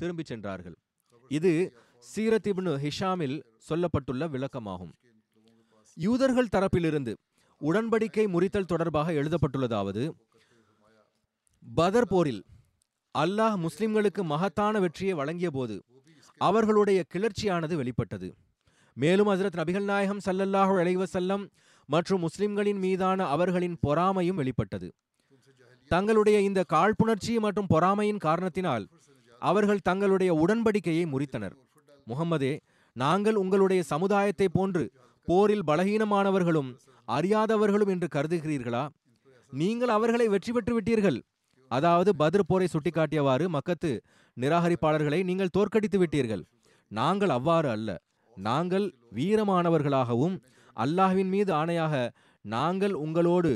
திரும்பி சென்றார்கள். இது சீரத் இப்னு ஹிஷாமில் சொல்லப்பட்டுள்ள விளக்கமாகும். யூதர்கள் தரப்பிலிருந்து உடன்படிக்கை முறித்தல் தொடர்பாக எழுதப்பட்டுள்ளதாவது, பதர் போரில் அல்லாஹ் முஸ்லிம்களுக்கு மகத்தான வெற்றியை வழங்கிய போது அவர்களுடைய கிளர்ச்சியானது வெளிப்பட்டது. மேலும் ஹஜ்ரத் நபிகள் நாயகம் ஸல்லல்லாஹு அலைஹி வஸல்லம் மற்றும் முஸ்லிம்களின் மீதான அவர்களின் பொறாமையும் வெளிப்பட்டது. தங்களுடைய இந்த காழ்ப்புணர்ச்சி மற்றும் பொறாமையின் காரணத்தினால் அவர்கள் தங்களுடைய உடன்படிக்கையை முறித்தனர். முஹம்மதே, நாங்கள் உங்களுடைய சமுதாயத்தை போன்று போரில் பலகீனமானவர்களும் அறியாதவர்களும் என்று கருதுகிறீர்களா? நீங்கள் அவர்களை வெற்றி பெற்று விட்டீர்கள். அதாவது பத்ர் போரை சுட்டிக்காட்டியவாறு மக்கத்து நிராகரிப்பாளர்களை நீங்கள் தோற்கடித்து விட்டீர்கள். நாங்கள் அவ்வாறு அல்ல. நாங்கள் வீரமானவர்களாகவும் அல்லாஹ்வின் மீது ஆணையாக நாங்கள் உங்களோடு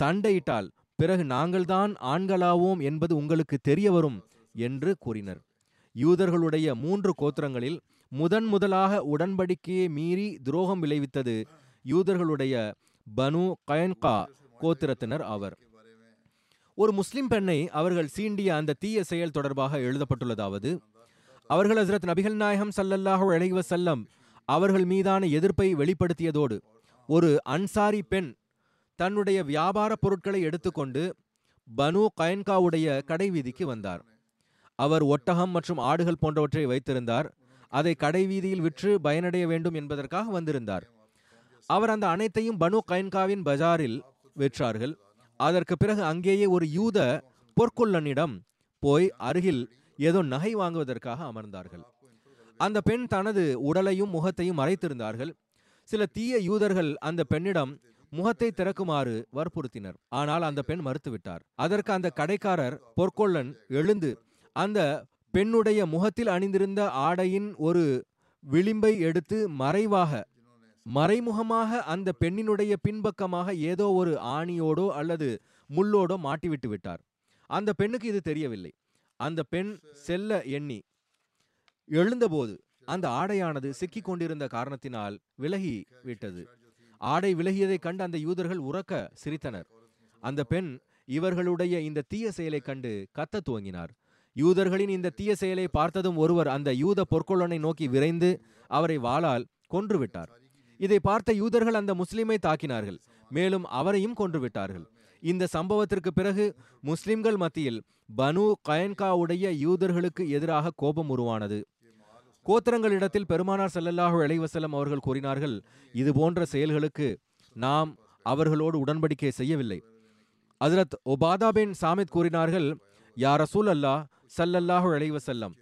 சண்டையிட்டால் பிறகு நாங்கள்தான் ஆண்களாவோம் என்பது உங்களுக்கு தெரிய வரும் என்று கூறினர். யூதர்களுடைய 3 கோத்திரங்களில் முதன் முதலாக உடன்படிக்கையை மீறி துரோகம் விளைவித்தது யூதர்களுடைய பனு கயன்கா கோத்திரத்தினர் ஆவர். ஒரு முஸ்லிம் பெண்ணை அவர்கள் சீண்டிய அந்த தீய செயல் தொடர்பாக எழுதப்பட்டுள்ளதாவது, அவர்கள் ஹஜ்ரத் நபிகள் நாயகம் ஸல்லல்லாஹு அலைஹி வஸல்லம் அவர்கள் மீதான எதிர்ப்பை வெளிப்படுத்தியதோடு, ஒரு அன்சாரி பெண் தன்னுடைய வியாபார பொருட்களை எடுத்துக்கொண்டு பனு கயன்காவுடைய கடை வீதிக்கு வந்தார். அவர் ஒட்டகம் மற்றும் ஆடுகள் போன்றவற்றை வைத்திருந்தார். அதை கடை வீதியில் விற்று பயனடைய வேண்டும் என்பதற்காக வந்திருந்தார். அவர் அந்த அனைத்தையும் பனு கயன்காவின் பஜாரில் விற்றார்கள். அதற்கு பிறகு அங்கேயே ஒரு யூத பொற்கொள்ளனிடம் போய் அருகில் ஏதோ நகை வாங்குவதற்காக அமர்ந்தார்கள். அந்த பெண் தனது உடலையும் முகத்தையும் மறைத்திருந்தார்கள். சில தீய யூதர்கள் அந்த பெண்ணிடம் முகத்தை திறக்குமாறு வற்புறுத்தினர். ஆனால் அந்த பெண் மறுத்துவிட்டார். அதற்கு அந்த கடைக்காரர் பொற்கொள்ளன் எழுந்து அந்த பெண்ணுடைய முகத்தில் அணிந்திருந்த ஆடையின் ஒரு விளிம்பை எடுத்து மறைமுகமாக அந்த பெண்ணினுடைய பின்பக்கமாக ஏதோ ஒரு ஆணியோடோ அல்லது முள்ளோடோ மாட்டிவிட்டு விட்டார். அந்த பெண்ணுக்கு இது தெரியவில்லை. அந்த பெண் செல்ல எண்ணி எழுந்தபோது அந்த ஆடையானது சிக்கி கொண்டிருந்த காரணத்தினால் விலகி விட்டது. ஆடை விலகியதை கண்டு அந்த யூதர்கள் உரக்க சிரித்தனர். அந்த பெண் இவர்களுடைய இந்த தீய செயலை கண்டு கத்த துவங்கினார். யூதர்களின் இந்த தீய செயலை பார்த்ததும் ஒருவர் அந்த யூத பொற்கொள்ளனை நோக்கி விரைந்து அவரை வாளால் கொன்றுவிட்டார். இதை பார்த்த யூதர்கள் அந்த முஸ்லிமை தாக்கினார்கள். மேலும் அவரையும் கொன்றுவிட்டார்கள். இந்த சம்பவத்திற்கு பிறகு முஸ்லிம்கள் மத்தியில் பனு கயன்காவுடைய யூதர்களுக்கு எதிராக கோபம் உருவானது. கோத்திரங்களிடத்தில் பெருமானார் ஸல்லல்லாஹு அலைஹி வஸல்லம் அவர்கள் கூறினார்கள், இது போன்ற செயல்களுக்கு நாம் அவர்களோடு உடன்படிக்கை செய்யவில்லை. ஹஜ்ரத் ஒபாதா பின் சாமித் கூறினார்கள், யா ரசூல் அல்லாஹ் ஸல்லல்லாஹு அலைஹி வஸல்லம்,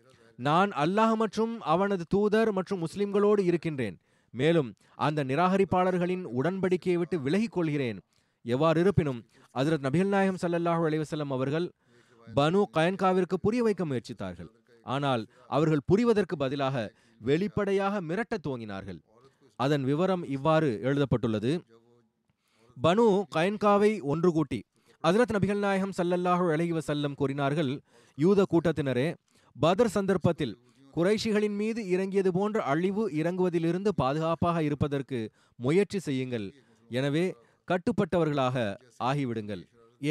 நான் அல்லாஹ் மற்றும் அவனது தூதர் மற்றும் முஸ்லிம்களோடு இருக்கின்றேன். மேலும் அந்த நிராகரிப்பாளர்களின் உடன்படிக்கையை விட்டு விலகிக் கொள்கிறேன். எவ்வாறு இருப்பினும் ஹஜ்ரத் நபிகள் நாயகம் ஸல்லல்லாஹு அலைஹி வஸல்லம் அவர்கள் பனு கயன்காவிற்கு புரிய வைக்க முயற்சித்தார்கள். ஆனால் அவர்கள் புரிவதற்கு பதிலாக வெளிப்படையாக மிரட்ட துவங்கினார்கள். அதன் விவரம் இவ்வாறு எழுதப்பட்டுள்ளது. பனு கயன்காவை ஒன்று கூட்டி ஹஜ்ரத் நபிகள் நாயகம் ஸல்லல்லாஹு அலைஹி வஸல்லம் கூறினார்கள், யூத கூட்டத்தினரே, பத்ர் சந்தர்ப்பத்தில் குறைஷிகளின் மீது இறங்கியது போன்ற அழிவு இறங்குவதிலிருந்து பாதுகாப்பாக இருப்பதற்கு முயற்சி செய்யுங்கள். எனவே கட்டுப்பட்டவர்களாக ஆகிவிடுங்கள்.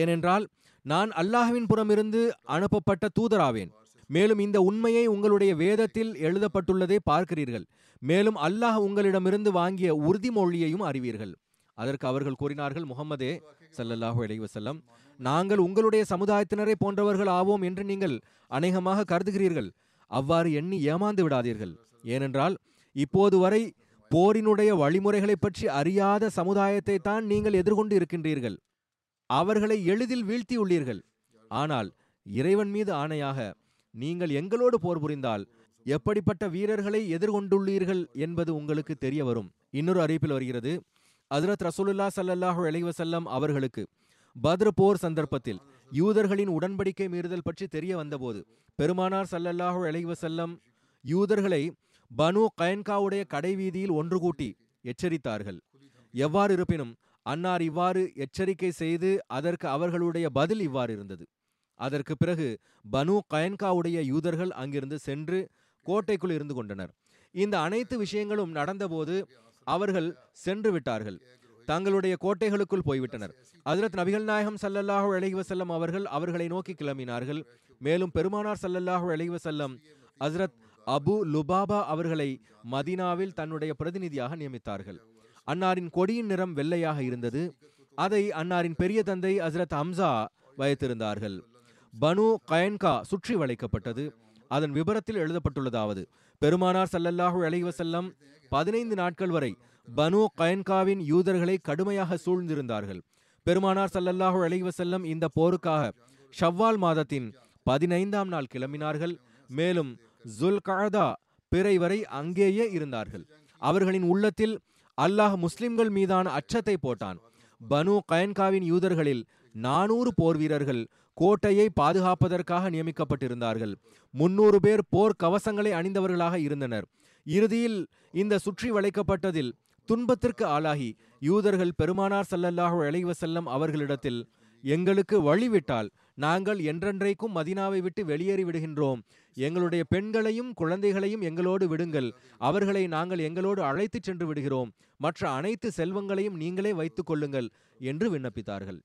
ஏனென்றால் நான் அல்லாஹ்வின் புறமிருந்து அனுப்பப்பட்ட தூதராவேன். மேலும் இந்த உண்மையை உங்களுடைய வேதத்தில் எழுதப்பட்டுள்ளதை பார்க்கிறீர்கள். மேலும் அல்லாஹ் உங்களிடமிருந்து வாங்கிய உறுதிமொழியையும் அறிவீர்கள். அதற்கு அவர்கள் கூறினார்கள், முஹம்மதே ஸல்லல்லாஹு அலைஹி வஸல்லம், நாங்கள் உங்களுடைய சமுதாயத்தினரை போன்றவர்கள் ஆவோம் என்று நீங்கள் அநேகமாக கருதுகிறீர்கள். அவ்வாறு எண்ணி ஏமாந்து விடாதீர்கள். ஏனென்றால் இப்போது வரை போரினுடைய வழிமுறைகளை பற்றி அறியாத சமுதாயத்தை தான் நீங்கள் எதிர்கொண்டு இருக்கின்றீர்கள். அவர்களை எளிதில் வீழ்த்தியுள்ளீர்கள். ஆனால் இறைவன் மீது ஆணையாக நீங்கள் எங்களோடு போர் புரிந்தால் எப்படிப்பட்ட வீரர்களை எதிர்கொண்டுள்ளீர்கள் என்பது உங்களுக்கு தெரிய வரும். இன்னொரு அறிவிப்பில் வருகிறது, ஹஜ்ரத் ரசூலுல்லாஹ் ஸல்லல்லாஹு அலைஹி வஸல்லம் அவர்களுக்கு பத்ர் போர் சந்தர்ப்பத்தில் யூதர்களின் உடன்படிக்கை மீறுதல் பற்றி தெரிய வந்தபோது பெருமானார் ஸல்லல்லாஹு அலைஹி வஸல்லம் யூதர்களை பனு கயன்காவுடைய கடைவீதியில் ஒன்று கூட்டி எச்சரித்தார்கள். எவ்வாறு இருப்பினும் அன்னார் இவ்வாறு எச்சரிக்கை செய்து அதற்கு அவர்களுடைய பதில் இவ்வாறு இருந்தது. அதற்கு பிறகு பனு கயன்காவுடைய யூதர்கள் அங்கிருந்து சென்று கோட்டைக்குள் இருந்து கொண்டனர். இந்த அனைத்து விஷயங்களும் நடந்தபோது அவர்கள் சென்று விட்டார்கள், தங்களுடைய கோட்டைகளுக்குள் போய்விட்டனர். ஹஜ்ரத் நபிகள் நாயகம் ஸல்லல்லாஹு அலைஹி வஸல்லம் அவர்கள் அவர்களை நோக்கி கிளம்பினார்கள். மேலும் பெருமானார் ஸல்லல்லாஹு அலைஹி வஸல்லம் ஹஜ்ரத் அபு லுபாபா அவர்களை மதீனாவில் தன்னுடைய பிரதிநிதியாக நியமித்தார்கள். அன்னாரின் கொடியின் நிறம் வெள்ளையாக இருந்தது. அதை அன்னாரின் பெரிய தந்தை ஹஜ்ரத் ஹம்சா வைத்திருந்தார்கள். பனு கயன்கா சுற்றி வளைக்கப்பட்டது. அதன் விபரத்தில் எழுதப்பட்டுள்ளதாவது, பெருமானார் ஸல்லல்லாஹு அலைஹி வஸல்லம் 15 நாட்கள் வரை பனு கயன்காவின் யூதர்களை கடுமையாக சூழ்ந்திருந்தார்கள். பெருமானார் ஸல்லல்லாஹு அலைஹி வஸல்லம் இந்த போருக்காக ஷவ்வால் மாதத்தின் 15ஆம் நாள் கிளம்பினார்கள். மேலும் ஜுல்கஅதா பிறை வரை அங்கேயே இருந்தார்கள். அவர்களின் உள்ளத்தில் அல்லாஹ் முஸ்லிம்கள் மீதான அச்சத்தை போட்டான். பனு கயன்காவின் யூதர்களில் 400 போர் வீரர்கள் கோட்டையை பாதுகாப்பதற்காக நியமிக்கப்பட்டிருந்தார்கள். 300 பேர் போர் கவசங்களை அணிந்தவர்களாக இருந்தனர். இறுதியில் இந்த சுற்றி வளைக்கப்பட்டதில் துன்பத்திற்கு ஆளாகி யூதர்கள் பெருமானார் ஸல்லல்லாஹு அலைஹி வஸல்லம் அவர்களிடத்தில், எங்களுக்கு வழிவிட்டால் நாங்கள் என்றென்றைக்கும் மதீனாவை விட்டு வெளியேறி விடுகின்றோம், எங்களுடைய பெண்களையும் குழந்தைகளையும் எங்களோடு விடுங்கள், அவர்களை நாங்கள் எங்களோடு அழைத்து சென்று விடுகிறோம், மற்ற அனைத்து செல்வங்களையும் நீங்களே வைத்துக் கொள்ளுங்கள் என்று விண்ணப்பித்தார்கள்.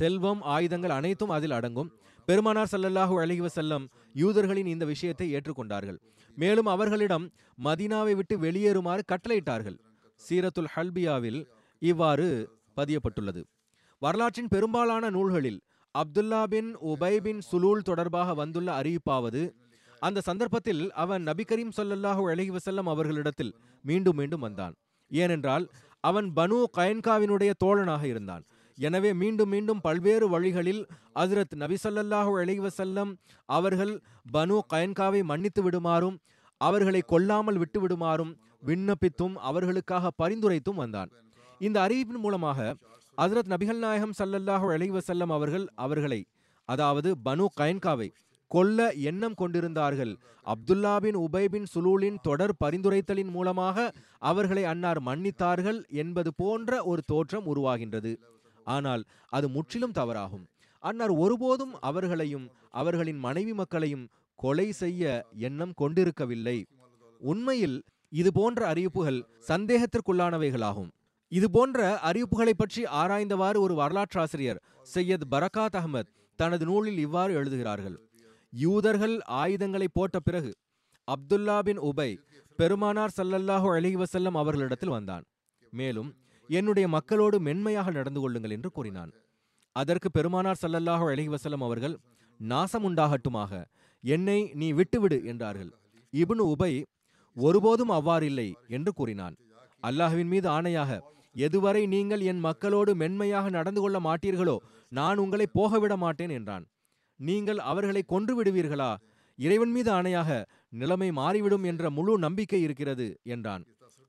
செல்வம், ஆயுதங்கள் அனைத்தும் அதில் அடங்கும். பெருமானார் ஸல்லல்லாஹு அலைஹி வஸல்லம் யூதர்களின் இந்த விஷயத்தை ஏற்றுக்கொண்டார்கள். மேலும் அவர்களிடம் மதீனாவை விட்டு வெளியேறுமாறு கட்டளையிட்டார்கள். சீரத்துல் ஹல்பியாவில் இவ்வாறு பதியப்பட்டுள்ளது. வரலாற்றின் பெரும்பாலான நூல்களில் அப்துல்லா பின் உபை பின் சுலூல் தொடர்பாக வந்துள்ள அறிவிப்பாவது, அந்த சந்தர்ப்பத்தில் அவன் நபி கரீம் ஸல்லல்லாஹு அலைஹி வஸல்லம் அவர்களிடத்தில் மீண்டும் மீண்டும் வந்தான். ஏனென்றால் அவன் பனு கயன்காவினுடைய தோழனாக இருந்தான். எனவே மீண்டும் மீண்டும் பல்வேறு வழிகளில் ஹஜ்ரத் நபி ஸல்லல்லாஹு அலைஹி வஸல்லம் அவர்கள் பனு கயன்காவை மன்னித்து விடுமாறும் அவர்களை கொல்லாமல் விட்டு விடுமாறும் விண்ணப்பித்தும் அவர்களுக்காக பரிந்துரைத்தும் வந்தான். இந்த அறிவிப்பின் மூலமாக ஹஜ்ரத் நபிகள் நாயகம் ஸல்லல்லாஹு அலைஹி வஸல்லம் அவர்கள் அவர்களை, அதாவது பனு கயன்காவை கொல்ல எண்ணம் கொண்டிருந்தார்கள். அப்துல்லா பின் உபை பின் சுலூலின் தொடர் பரிந்துரைத்தலின் மூலமாக அவர்களை அன்னார் மன்னித்தார்கள் என்பது போன்ற ஒரு தோற்றம் உருவாகின்றது. ஆனால் அது முற்றிலும் தவறாகும். அன்னார் ஒருபோதும் அவர்களையும் அவர்களின் மனைவி மக்களையும் கொலை செய்ய எண்ணம் கொண்டிருக்கவில்லை. உண்மையில் இது போன்ற அறிவிப்புகள் சந்தேகத்திற்குள்ளானவைகளாகும். இது போன்ற அறிவிப்புகளை பற்றி ஆராய்ந்தவாறு ஒரு வரலாற்றாசிரியர் சையத் பரகாத் அஹ்மத் தனது நூலில் இவ்வாறு எழுதுகிறார்கள். யூதர்கள் ஆயுதங்களை போட்ட பிறகு அப்துல்லா பின் உபை பெருமானார் ஸல்லல்லாஹு அலைஹி வஸல்லம் அவர்களிடத்தில் வந்தான். மேலும், என்னுடைய மக்களோடு மென்மையாக நடந்து கொள்ளுங்கள் என்று கூறினான். அதற்கு பெருமானார் ஸல்லல்லாஹு அலைஹி வஸல்லம் அவர்கள், நாசம் உண்டாகட்டுமாக, என்னை நீ விட்டுவிடு என்றார்கள். இப்னு உபை, ஒருபோதும் அவ்வாறில்லை என்று கூறினான். அல்லாஹ்வின் மீது ஆணையாக, எதுவரை நீங்கள் என் மக்களோடு மென்மையாக நடந்து கொள்ள மாட்டீர்களோ நான் உங்களை போகவிட மாட்டேன் என்றான். நீங்கள் அவர்களை கொன்று விடுவீர்களா? இறைவன் மீது ஆணையாக, நிலைமை மாறிவிடும் என்ற முழு நம்பிக்கை இருக்கிறது என்றான்.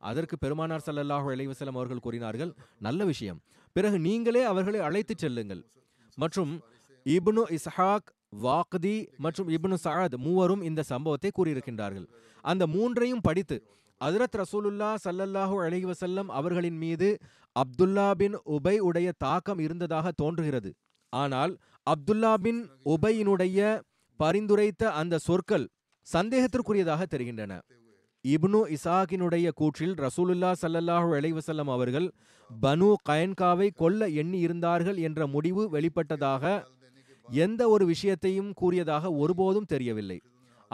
அதற்கு பெருமானார் ஸல்லல்லாஹு அலைஹி வஸல்லம் அவர்கள் கூறினார்கள், நல்ல விஷயம், பிறகு நீங்களே அவர்களை அழைத்து செல்லுங்கள். மற்றும் இப்னு இஸ்ஹாக், வாக்தி மற்றும் இப்னு சஅத் மூவரும் இந்த சம்பவத்தை கூறியிருக்கின்றார்கள். அந்த மூன்றையும் படித்து ஹஜ்ரத் ரசூலுல்லா ஸல்லல்லாஹு அலைஹி வஸல்லம் அவர்களின் மீது அப்துல்லா பின் உபை உடைய தாக்கம் இருந்ததாக தோன்றுகிறது. ஆனால் அப்துல்லா பின் உபையினுடைய பரிந்துரைத்த அந்த சொற்கள் சந்தேகத்திற்குரியதாக தெரிகின்றன. இப்னு இசாக்கினுடைய கூற்றில் ரசூலுல்லா ஸல்லல்லாஹு அலைஹி வஸல்லம் அவர்கள் பனு கயன்காவை கொல்ல எண்ணி இருந்தார்கள் என்ற முடிவு வெளிப்பட்டதாக எந்த ஒரு விஷயத்தையும் கூறியதாக ஒருபோதும் தெரியவில்லை.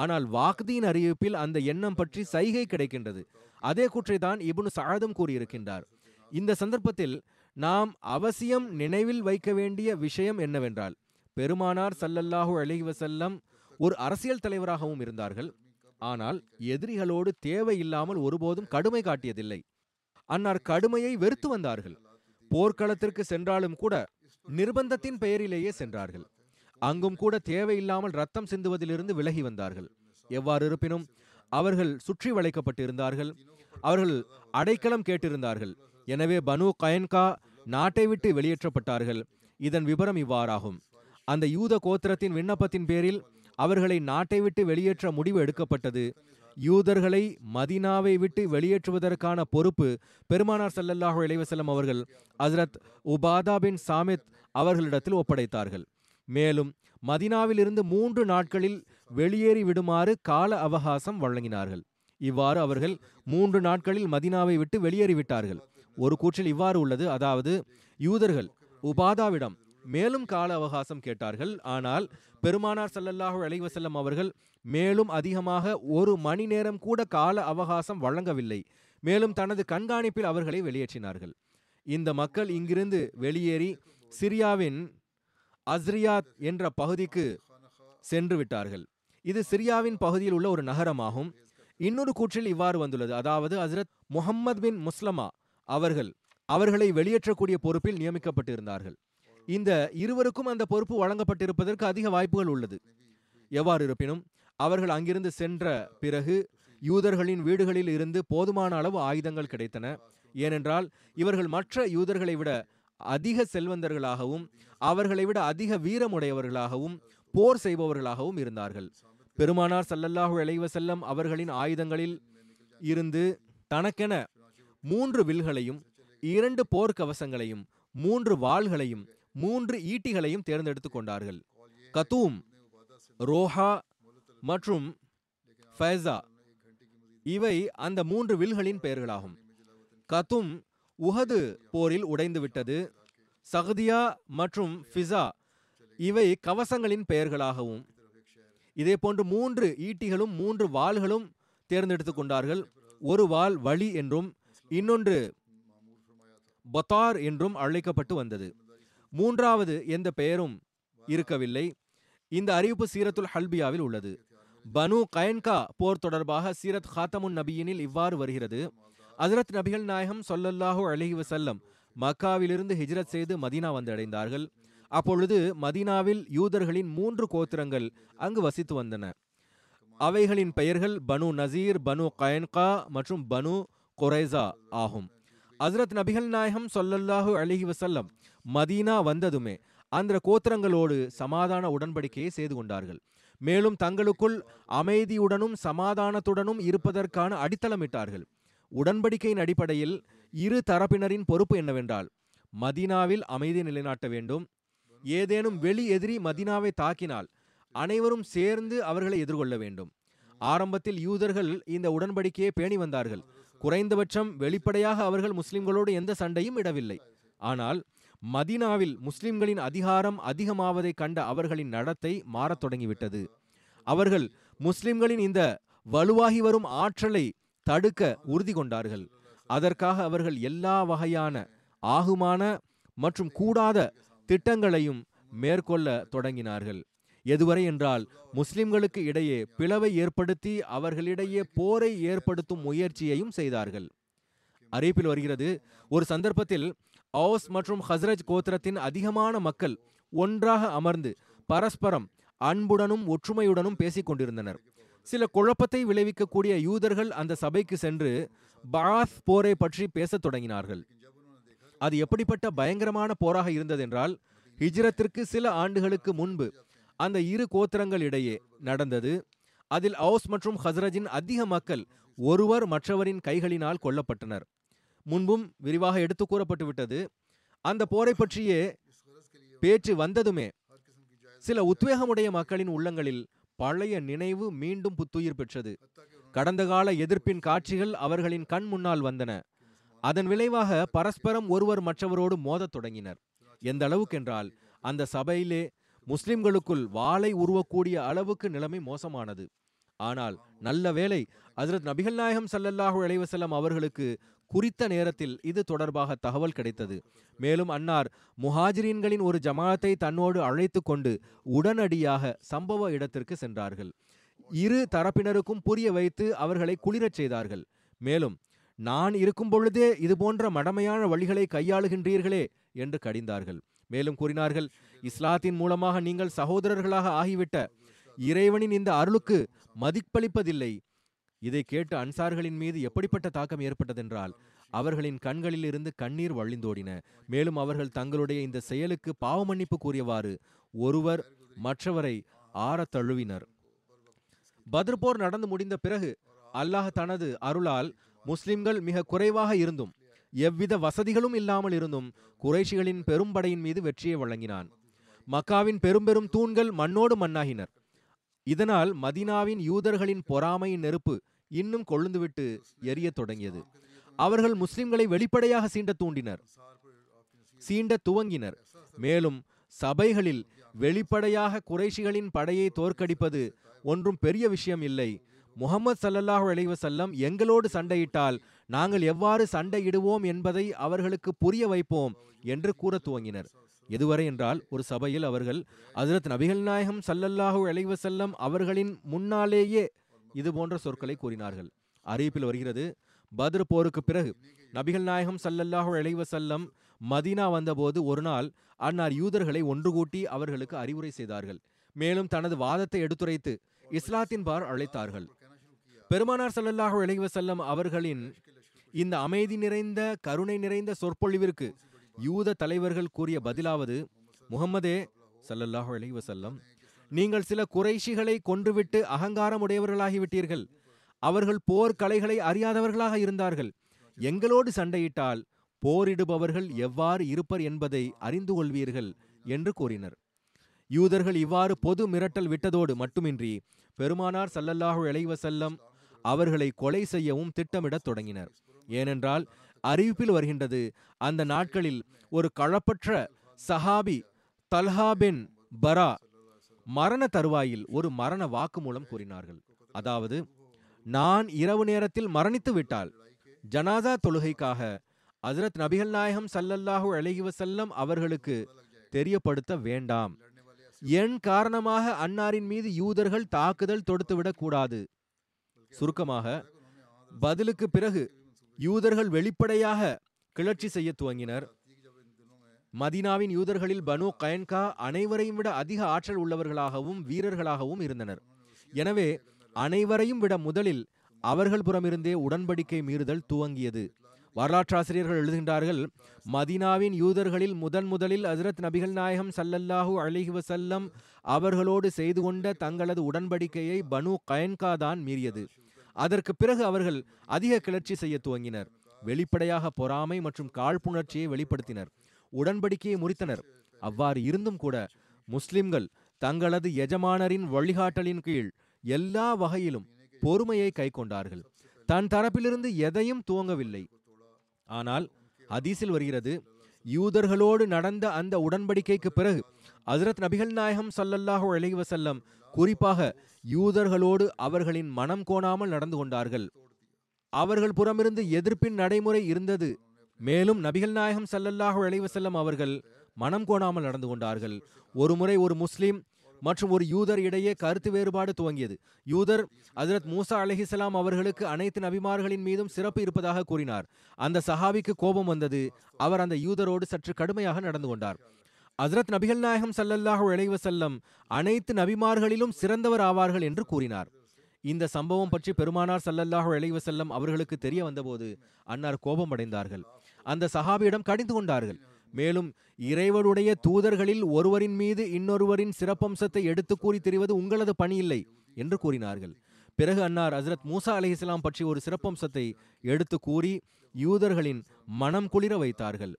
ஆனால் வாக்தியின் அறிவிப்பில் அந்த எண்ணம் பற்றி சைகை கிடைக்கின்றது. அதே கூற்றை தான் இப்னு சஅதும் கூறியிருக்கின்றார். இந்த சந்தர்ப்பத்தில் நாம் அவசியம் நினைவில் வைக்க வேண்டிய விஷயம் என்னவென்றால், பெருமானார் ஸல்லல்லாஹு அலைஹி வஸல்லம் ஒரு அரசியல் தலைவராகவும் இருந்தார்கள். ஆனால் எதிரிகளோடு தேவையில்லாமல் ஒருபோதும் கடுமை காட்டியதில்லை. அன்னார் கடுமையை வெறுத்து வந்தார்கள். போர்க்களத்திற்கு சென்றாலும் கூட நிர்பந்தத்தின் பெயரிலேயே சென்றார்கள். அங்கும் கூட தேவையில்லாமல் ரத்தம் சிந்துவதிலிருந்து விலகி வந்தார்கள். எவ்வாறு இருப்பினும் அவர்கள் சுற்றி வளைக்கப்பட்டிருந்தார்கள். அவர்கள் அடைக்கலம் கேட்டிருந்தார்கள். எனவே பனு கயன்கா நாட்டை விட்டு வெளியேற்றப்பட்டார்கள். இதன் விபரம் இவ்வாறாகும். அந்த யூத கோத்திரத்தின் விண்ணப்பத்தின் பேரில் அவர்களை நாட்டை விட்டு வெளியேற்ற முடிவு எடுக்கப்பட்டது. யூதர்களை மதீனாவை விட்டு வெளியேற்றுவதற்கான பொறுப்பு பெருமானார் ஸல்லல்லாஹு அலைஹி வஸல்லம் அவர்கள் ஹஜ்ரத் உபாதா பின் சாமித் அவர்களிடத்தில் ஒப்படைத்தார்கள். மேலும் மதீனாவிலிருந்து 3 நாட்களில் வெளியேறி விடுமாறு கால அவகாசம் வழங்கினார்கள். இவ்வாறு அவர்கள் 3 நாட்களில் மதீனாவை விட்டு வெளியேறிவிட்டார்கள். ஒரு கூற்றில் இவ்வாறு உள்ளது, அதாவது யூதர்கள் உபாதாவிடம் மேலும் கால அவகாசம் கேட்டார்கள். ஆனால் பெருமானார் ஸல்லல்லாஹு அலைஹி வஸல்லம் அவர்கள் மேலும் அதிகமாக 1 மணி நேரம் கூட கால அவகாசம் வழங்கவில்லை. மேலும் தனது கண்காணிப்பில் அவர்களை வெளியேற்றினார்கள். இந்த மக்கள் இங்கிருந்து வெளியேறி சிரியாவின் அஸ்ரியாத் என்ற பகுதிக்கு சென்று விட்டார்கள். இது சிரியாவின் பகுதியில் உள்ள ஒரு நகரமாகும். இன்னொரு கூற்றில் இவ்வாறு வந்துள்ளது, அதாவது ஹஜ்ரத் முஹம்மத் பின் முஸ்லமா அவர்களை வெளியேற்றக்கூடிய பொறுப்பில் நியமிக்கப்பட்டிருந்தார்கள். இந்த இருவருக்கும் அந்த பொறுப்பு வழங்கப்பட்டிருப்பதற்கு அதிக வாய்ப்புகள் உள்ளது. எவ்வாறு இருப்பினும் அவர்கள் அங்கிருந்து சென்ற பிறகு யூதர்களின் வீடுகளில் இருந்து போதுமான அளவு ஆயுதங்கள் கிடைத்தன. ஏனென்றால் இவர்கள் மற்ற யூதர்களை விட அதிக செல்வந்தர்களாகவும் அவர்களை விட அதிக வீரமுடையவர்களாகவும் போர் செய்பவர்களாகவும் இருந்தார்கள். பெருமானார் ஸல்லல்லாஹு அலைஹி வஸல்லம் அவர்களின் ஆயுதங்களில் இருந்து தனக்கென 3 வில்களையும் 2 போர்க்கவசங்களையும் 3 வாள்களையும் 3 ஈட்டிகளையும் தேர்ந்தெடுத்து கொண்டார்கள். கத்தூம், ரோஹா மற்றும் ஃபைஸா இவை அந்த 3 வில்களின் பெயர்களாகும். கத்தும் உஹது போரில் உடைந்து விட்டது. சகதியா மற்றும் ஃபிஸா இவை கவசங்களின் பெயர்களாகவும், இதே போன்று 3 ஈட்டிகளும் 3 வாள்களும் தேர்ந்தெடுத்து கொண்டார்கள். ஒரு வாள் வலி என்றும் இன்னொன்று பத்தார் என்றும் அழைக்கப்பட்டு வந்தது. 3வது எந்த பெயரும் இருக்கவில்லை. இந்த அறிவிப்பு சீரத்துல் ஹல்பியாவில் உள்ளது. பனு கயன்கா போர் தொடர்பாக சீரத் ஹாத்தமுன் நபியினில் இவ்வாறு வருகிறது. ஹஜ்ரத் நபிகள் நாயகம் ஸல்லல்லாஹு அலைஹி வஸல்லம் மக்காவிலிருந்து ஹிஜ்ரத் செய்து மதீனா வந்தடைந்தார்கள். அப்பொழுது மதீனாவில் யூதர்களின் 3 கோத்திரங்கள் அங்கு வசித்து வந்தன. அவைகளின் பெயர்கள் பனு நசீர், பனு கயன்கா மற்றும் பனு குரைஸா ஆகும். ஹஜ்ரத் நபிகள் நாயகம் ஸல்லல்லாஹு அலைஹி வஸல்லம் மதீனா வந்ததுமே அந்த கோத்திரங்களோடு சமாதான உடன்படிக்கையை செய்து கொண்டார்கள். மேலும் தங்களுக்குள் அமைதியுடனும் சமாதானத்துடனும் இருப்பதற்கான அடித்தளமிட்டார்கள். உடன்படிக்கையின் அடிப்படையில் 2 தரப்பினரின் பொறுப்பு என்னவென்றால், மதீனாவில் அமைதி நிலைநாட்ட வேண்டும். ஏதேனும் வெளி எதிரி மதீனாவை தாக்கினால் அனைவரும் சேர்ந்து அவர்களை எதிர்கொள்ள வேண்டும். ஆரம்பத்தில் யூதர்கள் இந்த உடன்படிக்கையை பேணி வந்தார்கள். குறைந்தபட்சம் வெளிப்படையாக அவர்கள் முஸ்லிம்களோடு எந்த சண்டையும் இடவில்லை. ஆனால் மதீனாவில் முஸ்லிம்களின் அதிகாரம் அதிகமாவதை கண்ட அவர்களின் நடத்தை மாறத் தொடங்கிவிட்டது. அவர்கள் முஸ்லிம்களின் இந்த வலுவாகி வரும் ஆற்றலை தடுக்க உறுதி கொண்டார்கள். அதற்காக அவர்கள் எல்லா வகையான ஆகுமான மற்றும் கூடாத திட்டங்களையும் மேற்கொள்ள தொடங்கினார்கள். எதுவரை என்றால், முஸ்லிம்களுக்கு இடையே பிளவை ஏற்படுத்தி அவர்களிடையே போரை ஏற்படுத்தும் முயற்சியையும் செய்தார்கள். அறிவிப்பில் வருகிறது, ஒரு சந்தர்ப்பத்தில் அவுஸ் மற்றும் ஹஸ்ரஜ் கோத்திரத்தின் அதிகமான மக்கள் ஒன்றாக அமர்ந்து பரஸ்பரம் அன்புடனும் ஒற்றுமையுடனும் பேசிக் கொண்டிருந்தனர். சில குழப்பத்தை விளைவிக்கக்கூடிய யூதர்கள் அந்த சபைக்கு சென்று பாஸ் போரை பற்றி பேசத் தொடங்கினார்கள். அது எப்படிப்பட்ட பயங்கரமான போராக இருந்ததென்றால், ஹிஜ்ரத்திற்கு சில ஆண்டுகளுக்கு முன்பு அந்த 2 கோத்திரங்களிடையே நடந்தது. அதில் அவுஸ் மற்றும் ஹஸ்ரஜின் அதிக மக்கள் ஒருவர் மற்றவரின் கைகளினால் கொல்லப்பட்டனர். முன்பும் விரிவாக எடுத்து கூறப்பட்டு விட்டது. அந்த போரை பற்றியே பேச்சு வந்ததுமே சில உத்வேகமுடைய மக்களின் உள்ளங்களில் பழைய நினைவு மீண்டும் புத்துயிர் பெற்றது. கடந்த கால எதிர்ப்பின் காட்சிகள் அவர்களின் கண் முன்னால் வந்தன. அதன் விளைவாக பரஸ்பரம் ஒருவர் மற்றவரோடு மோதத் தொடங்கினர். எந்த அளவுக்கென்றால், அந்த சபையிலே முஸ்லிம்களுக்குள் வாளை உருவக்கூடிய அளவுக்கு நிலைமை மோசமானது. ஆனால் நல்ல வேளை, ஹஜ்ரத் நபிகள் நாயகம் ஸல்லல்லாஹு அலைஹி வஸல்லம் அவர்களுக்கு குறித்த நேரத்தில் இது தொடர்பாக தகவல் கிடைத்தது. மேலும் அன்னார் முஹாஜிரீன்களின் ஒரு ஜமாத்தை தன்னோடு அழைத்து கொண்டு உடனடியாக சம்பவ இடத்திற்கு சென்றார்கள். 2 தரப்பினருக்கும் புரிய வைத்து அவர்களை குளிரச் செய்தார்கள். மேலும், நான் இருக்கும் பொழுதே இதுபோன்ற மடமையான வழிகளை கையாளுகின்றீர்களே என்று கடிந்தார்கள். மேலும் கூறினார்கள், இஸ்லாத்தின் மூலமாக நீங்கள் சகோதரர்களாக ஆகிவிட்ட இறைவனின் இந்த அருளுக்கு மதிப்பளிப்பதில்லை. இதை கேட்டு அன்சார்களின் மீது எப்படிப்பட்ட தாக்கம் ஏற்பட்டதென்றால், அவர்களின் கண்களில் இருந்து கண்ணீர் வழிந்தோடின. மேலும் அவர்கள் தங்களுடைய இந்த செயலுக்கு பாவ மன்னிப்பு கூறியவாறு ஒருவர் மற்றவரை ஆற தழுவினர். பத்ர் போர் நடந்து முடிந்த பிறகு அல்லாஹ் தனது அருளால் முஸ்லிம்கள் மிக குறைவாக இருந்தும் எவ்வித வசதிகளும் இல்லாமல் இருந்தும் குறைஷிகளின் பெரும்படையின் மீது வெற்றியை வழங்கினான். மக்காவின் பெரும்பெரும் தூண்கள் மண்ணோடு மண்ணாகினர். இதனால் மதீனாவின் யூதர்களின் பொறாமையின் நெருப்பு இன்னும் கொழுந்துவிட்டு எரிய தொடங்கியது. அவர்கள் முஸ்லிம்களை வெளிப்படையாக சீண்ட துவங்கினர். மேலும் சபைகளில் வெளிப்படையாக குறைஷிகளின் படையை தோற்கடிப்பது ஒன்றும் பெரிய விஷயம் இல்லை. முஹம்மது ஸல்லல்லாஹு அலைஹி வஸல்லம் எங்களோடு சண்டையிட்டால் நாங்கள் எவ்வாறு சண்டையிடுவோம் என்பதை அவர்களுக்கு புரிய வைப்போம் என்று கூற துவங்கினர். எதுவரை என்றால், ஒரு சபையில் அவர்கள் ஹஜ்ரத் நபிகள் நாயகம் ஸல்லல்லாஹு அலைஹி வஸல்லம் அவர்களின் முன்னாலேயே இது போன்ற சொற்களை கூறினார்கள். அறிவிப்பில் வருகிறது, பத்ர் போருக்கு பிறகு நபிகள் நாயகம் ஸல்லல்லாஹு அலைஹி வஸல்லம் மதீனா வந்தபோது ஒரு நாள் அன்னார் யூதர்களை ஒன்று கூட்டி அவர்களுக்கு அறிவுரை செய்தார்கள். மேலும் தனது வாதத்தை எடுத்துரைத்து இஸ்லாத்தின் பார் அழைத்தார்கள். பெருமானார் ஸல்லல்லாஹு அலைஹி வஸல்லம் அவர்களின் இந்த அமைதி நிறைந்த கருணை நிறைந்த சொற்பொழிவிற்கு யூத தலைவர்கள் கூறிய பதிலாவது, முஹம்மதே ஸல்லல்லாஹு அலைஹி வஸல்லம், நீங்கள் சில குறைஷிகளை கொன்றுவிட்டு அகங்காரம் உடையவர்களாகிவிட்டீர்கள். அவர்கள் போர் கலைகளை அறியாதவர்களாக இருந்தார்கள். எங்களோடு சண்டையிட்டால் போரிடுபவர்கள் எவ்வாறு இருப்பர் என்பதை அறிந்து கொள்வீர்கள் என்று கூறினர். யூதர்கள் இவ்வாறு பொது மிரட்டல் விட்டதோடு மட்டுமின்றி பெருமானார் ஸல்லல்லாஹு அலைஹி வஸல்லம் அவர்களை கொலை செய்யவும் திட்டமிடத் தொடங்கினர். ஏனென்றால் அறிவிப்பில் வருகின்றது, அந்த நாட்களில் ஒரு களப்பற்ற சஹாபி தல்ஹா பின் பரா மரண தருவாயில் ஒரு மரண வாக்குமூலம் கூறினார்கள். அதாவது, நான் இரவு நேரத்தில் மரணித்து விட்டால் ஜனாதா தொழுகைக்காக ஹஜ்ரத் நபிகள் நாயகம் ஸல்லல்லாஹு அலைஹி வஸல்லம் அவர்களுக்கு தெரியப்படுத்த வேண்டாம், என் காரணமாக அன்னாரின் மீது யூதர்கள் தாக்குதல் தொடுத்துவிடக் கூடாது. சுருக்கமாக, பதிலுக்கு பிறகு யூதர்கள் வெளிப்படையாக கிளர்ச்சி செய்ய துவங்கினர். மதீனாவின் யூதர்களில் பனு கயன்கா அனைவரையும் விட அதிக ஆற்றல் உள்ளவர்களாகவும் வீரர்களாகவும் இருந்தனர். எனவே அனைவரையும் விட முதலில் அவர்கள் புறமிருந்தே உடன்படிக்கை மீறுதல் துவங்கியது. வரலாற்றாசிரியர்கள் எழுதுகின்றார்கள், மதீனாவின் யூதர்களில் முதலில் ஹஜ்ரத் நபிகள் நாயகம் ஸல்லல்லாஹு அலைஹி வஸல்லம் அவர்களோடு செய்து கொண்ட தங்களது உடன்படிக்கையை பனு கயன்கா தான் மீறியது. அதற்கு பிறகு அவர்கள் அதிக கிளர்ச்சி செய்ய துவங்கினர். வெளிப்படையாக பொறாமை மற்றும் காழ்ப்புணர்ச்சியை வெளிப்படுத்தினர். உடன்படிக்கையை முறித்தனர். அவ்வாறு இருந்தும் கூட முஸ்லிம்கள் தங்களது எஜமானரின் வழிகாட்டலின் கீழ் எல்லா வகையிலும் பொறுமையை கை கொண்டார்கள். தன் தரப்பிலிருந்து எதையும் துவங்கவில்லை. ஆனால் ஹதீஸில் வருகிறது, யூதர்களோடு நடந்த அந்த உடன்படிக்கைக்கு பிறகு ஹஜ்ரத் நபிகள் நாயகம் ஸல்லல்லாஹு அலைஹி வஸல்லம் குறிப்பாக யூதர்களோடு அவர்களின் மனம் கோணாமல் நடந்து கொண்டார்கள். அவர்கள் புறமிருந்து எதிர்ப்பின் நடைமுறை இருந்தது. மேலும் நபிகள் நாயகம் ஸல்லல்லாஹு அலைஹி வஸல்லம் அவர்கள் மனம் கோணாமல் நடந்து கொண்டார்கள். ஒருமுறை ஒரு முஸ்லீம் மற்றும் ஒரு யூதர் இடையே கருத்து வேறுபாடு துவங்கியது. யூதர் ஹஜ்ரத் மூசா அலைஹிஸ்ஸலாம் அவர்களுக்கு அனைத்து நபிமார்களின் மீதும் சிறப்பு இருப்பதாக கூறினார். அந்த சஹாபிக்கு கோபம் வந்தது. அவர் அந்த யூதரோடு சற்று கடுமையாக நடந்து கொண்டார். ஹஜ்ரத் நபிகள் நாயகம் ஸல்லல்லாஹு அலைஹி வஸல்லம் அனைத்து நபிமார்களிலும் சிறந்தவர் ஆவார்கள் என்று கூறினார். இந்த சம்பவம் பற்றி பெருமானார் ஸல்லல்லாஹு அலைஹி வஸல்லம் அவர்களுக்கு தெரிய வந்தபோது அன்னார் கோபம் அடைந்தார்கள். அந்த சஹாபியிடம் கடிந்து கொண்டார்கள். மேலும், இறைவனுடைய தூதர்களில் ஒருவரின் மீது இன்னொருவரின் சிறப்பம்சத்தை எடுத்து கூறி தெரிவது உங்களது பணி இல்லை என்று கூறினார்கள். பிறகு அன்னார் ஹஜ்ரத் மூசா அலைஹிஸ்ஸலாம் பற்றி ஒரு சிறப்பம்சத்தை எடுத்து கூறி யூதர்களின் மனம் குளிர வைத்தார்கள்.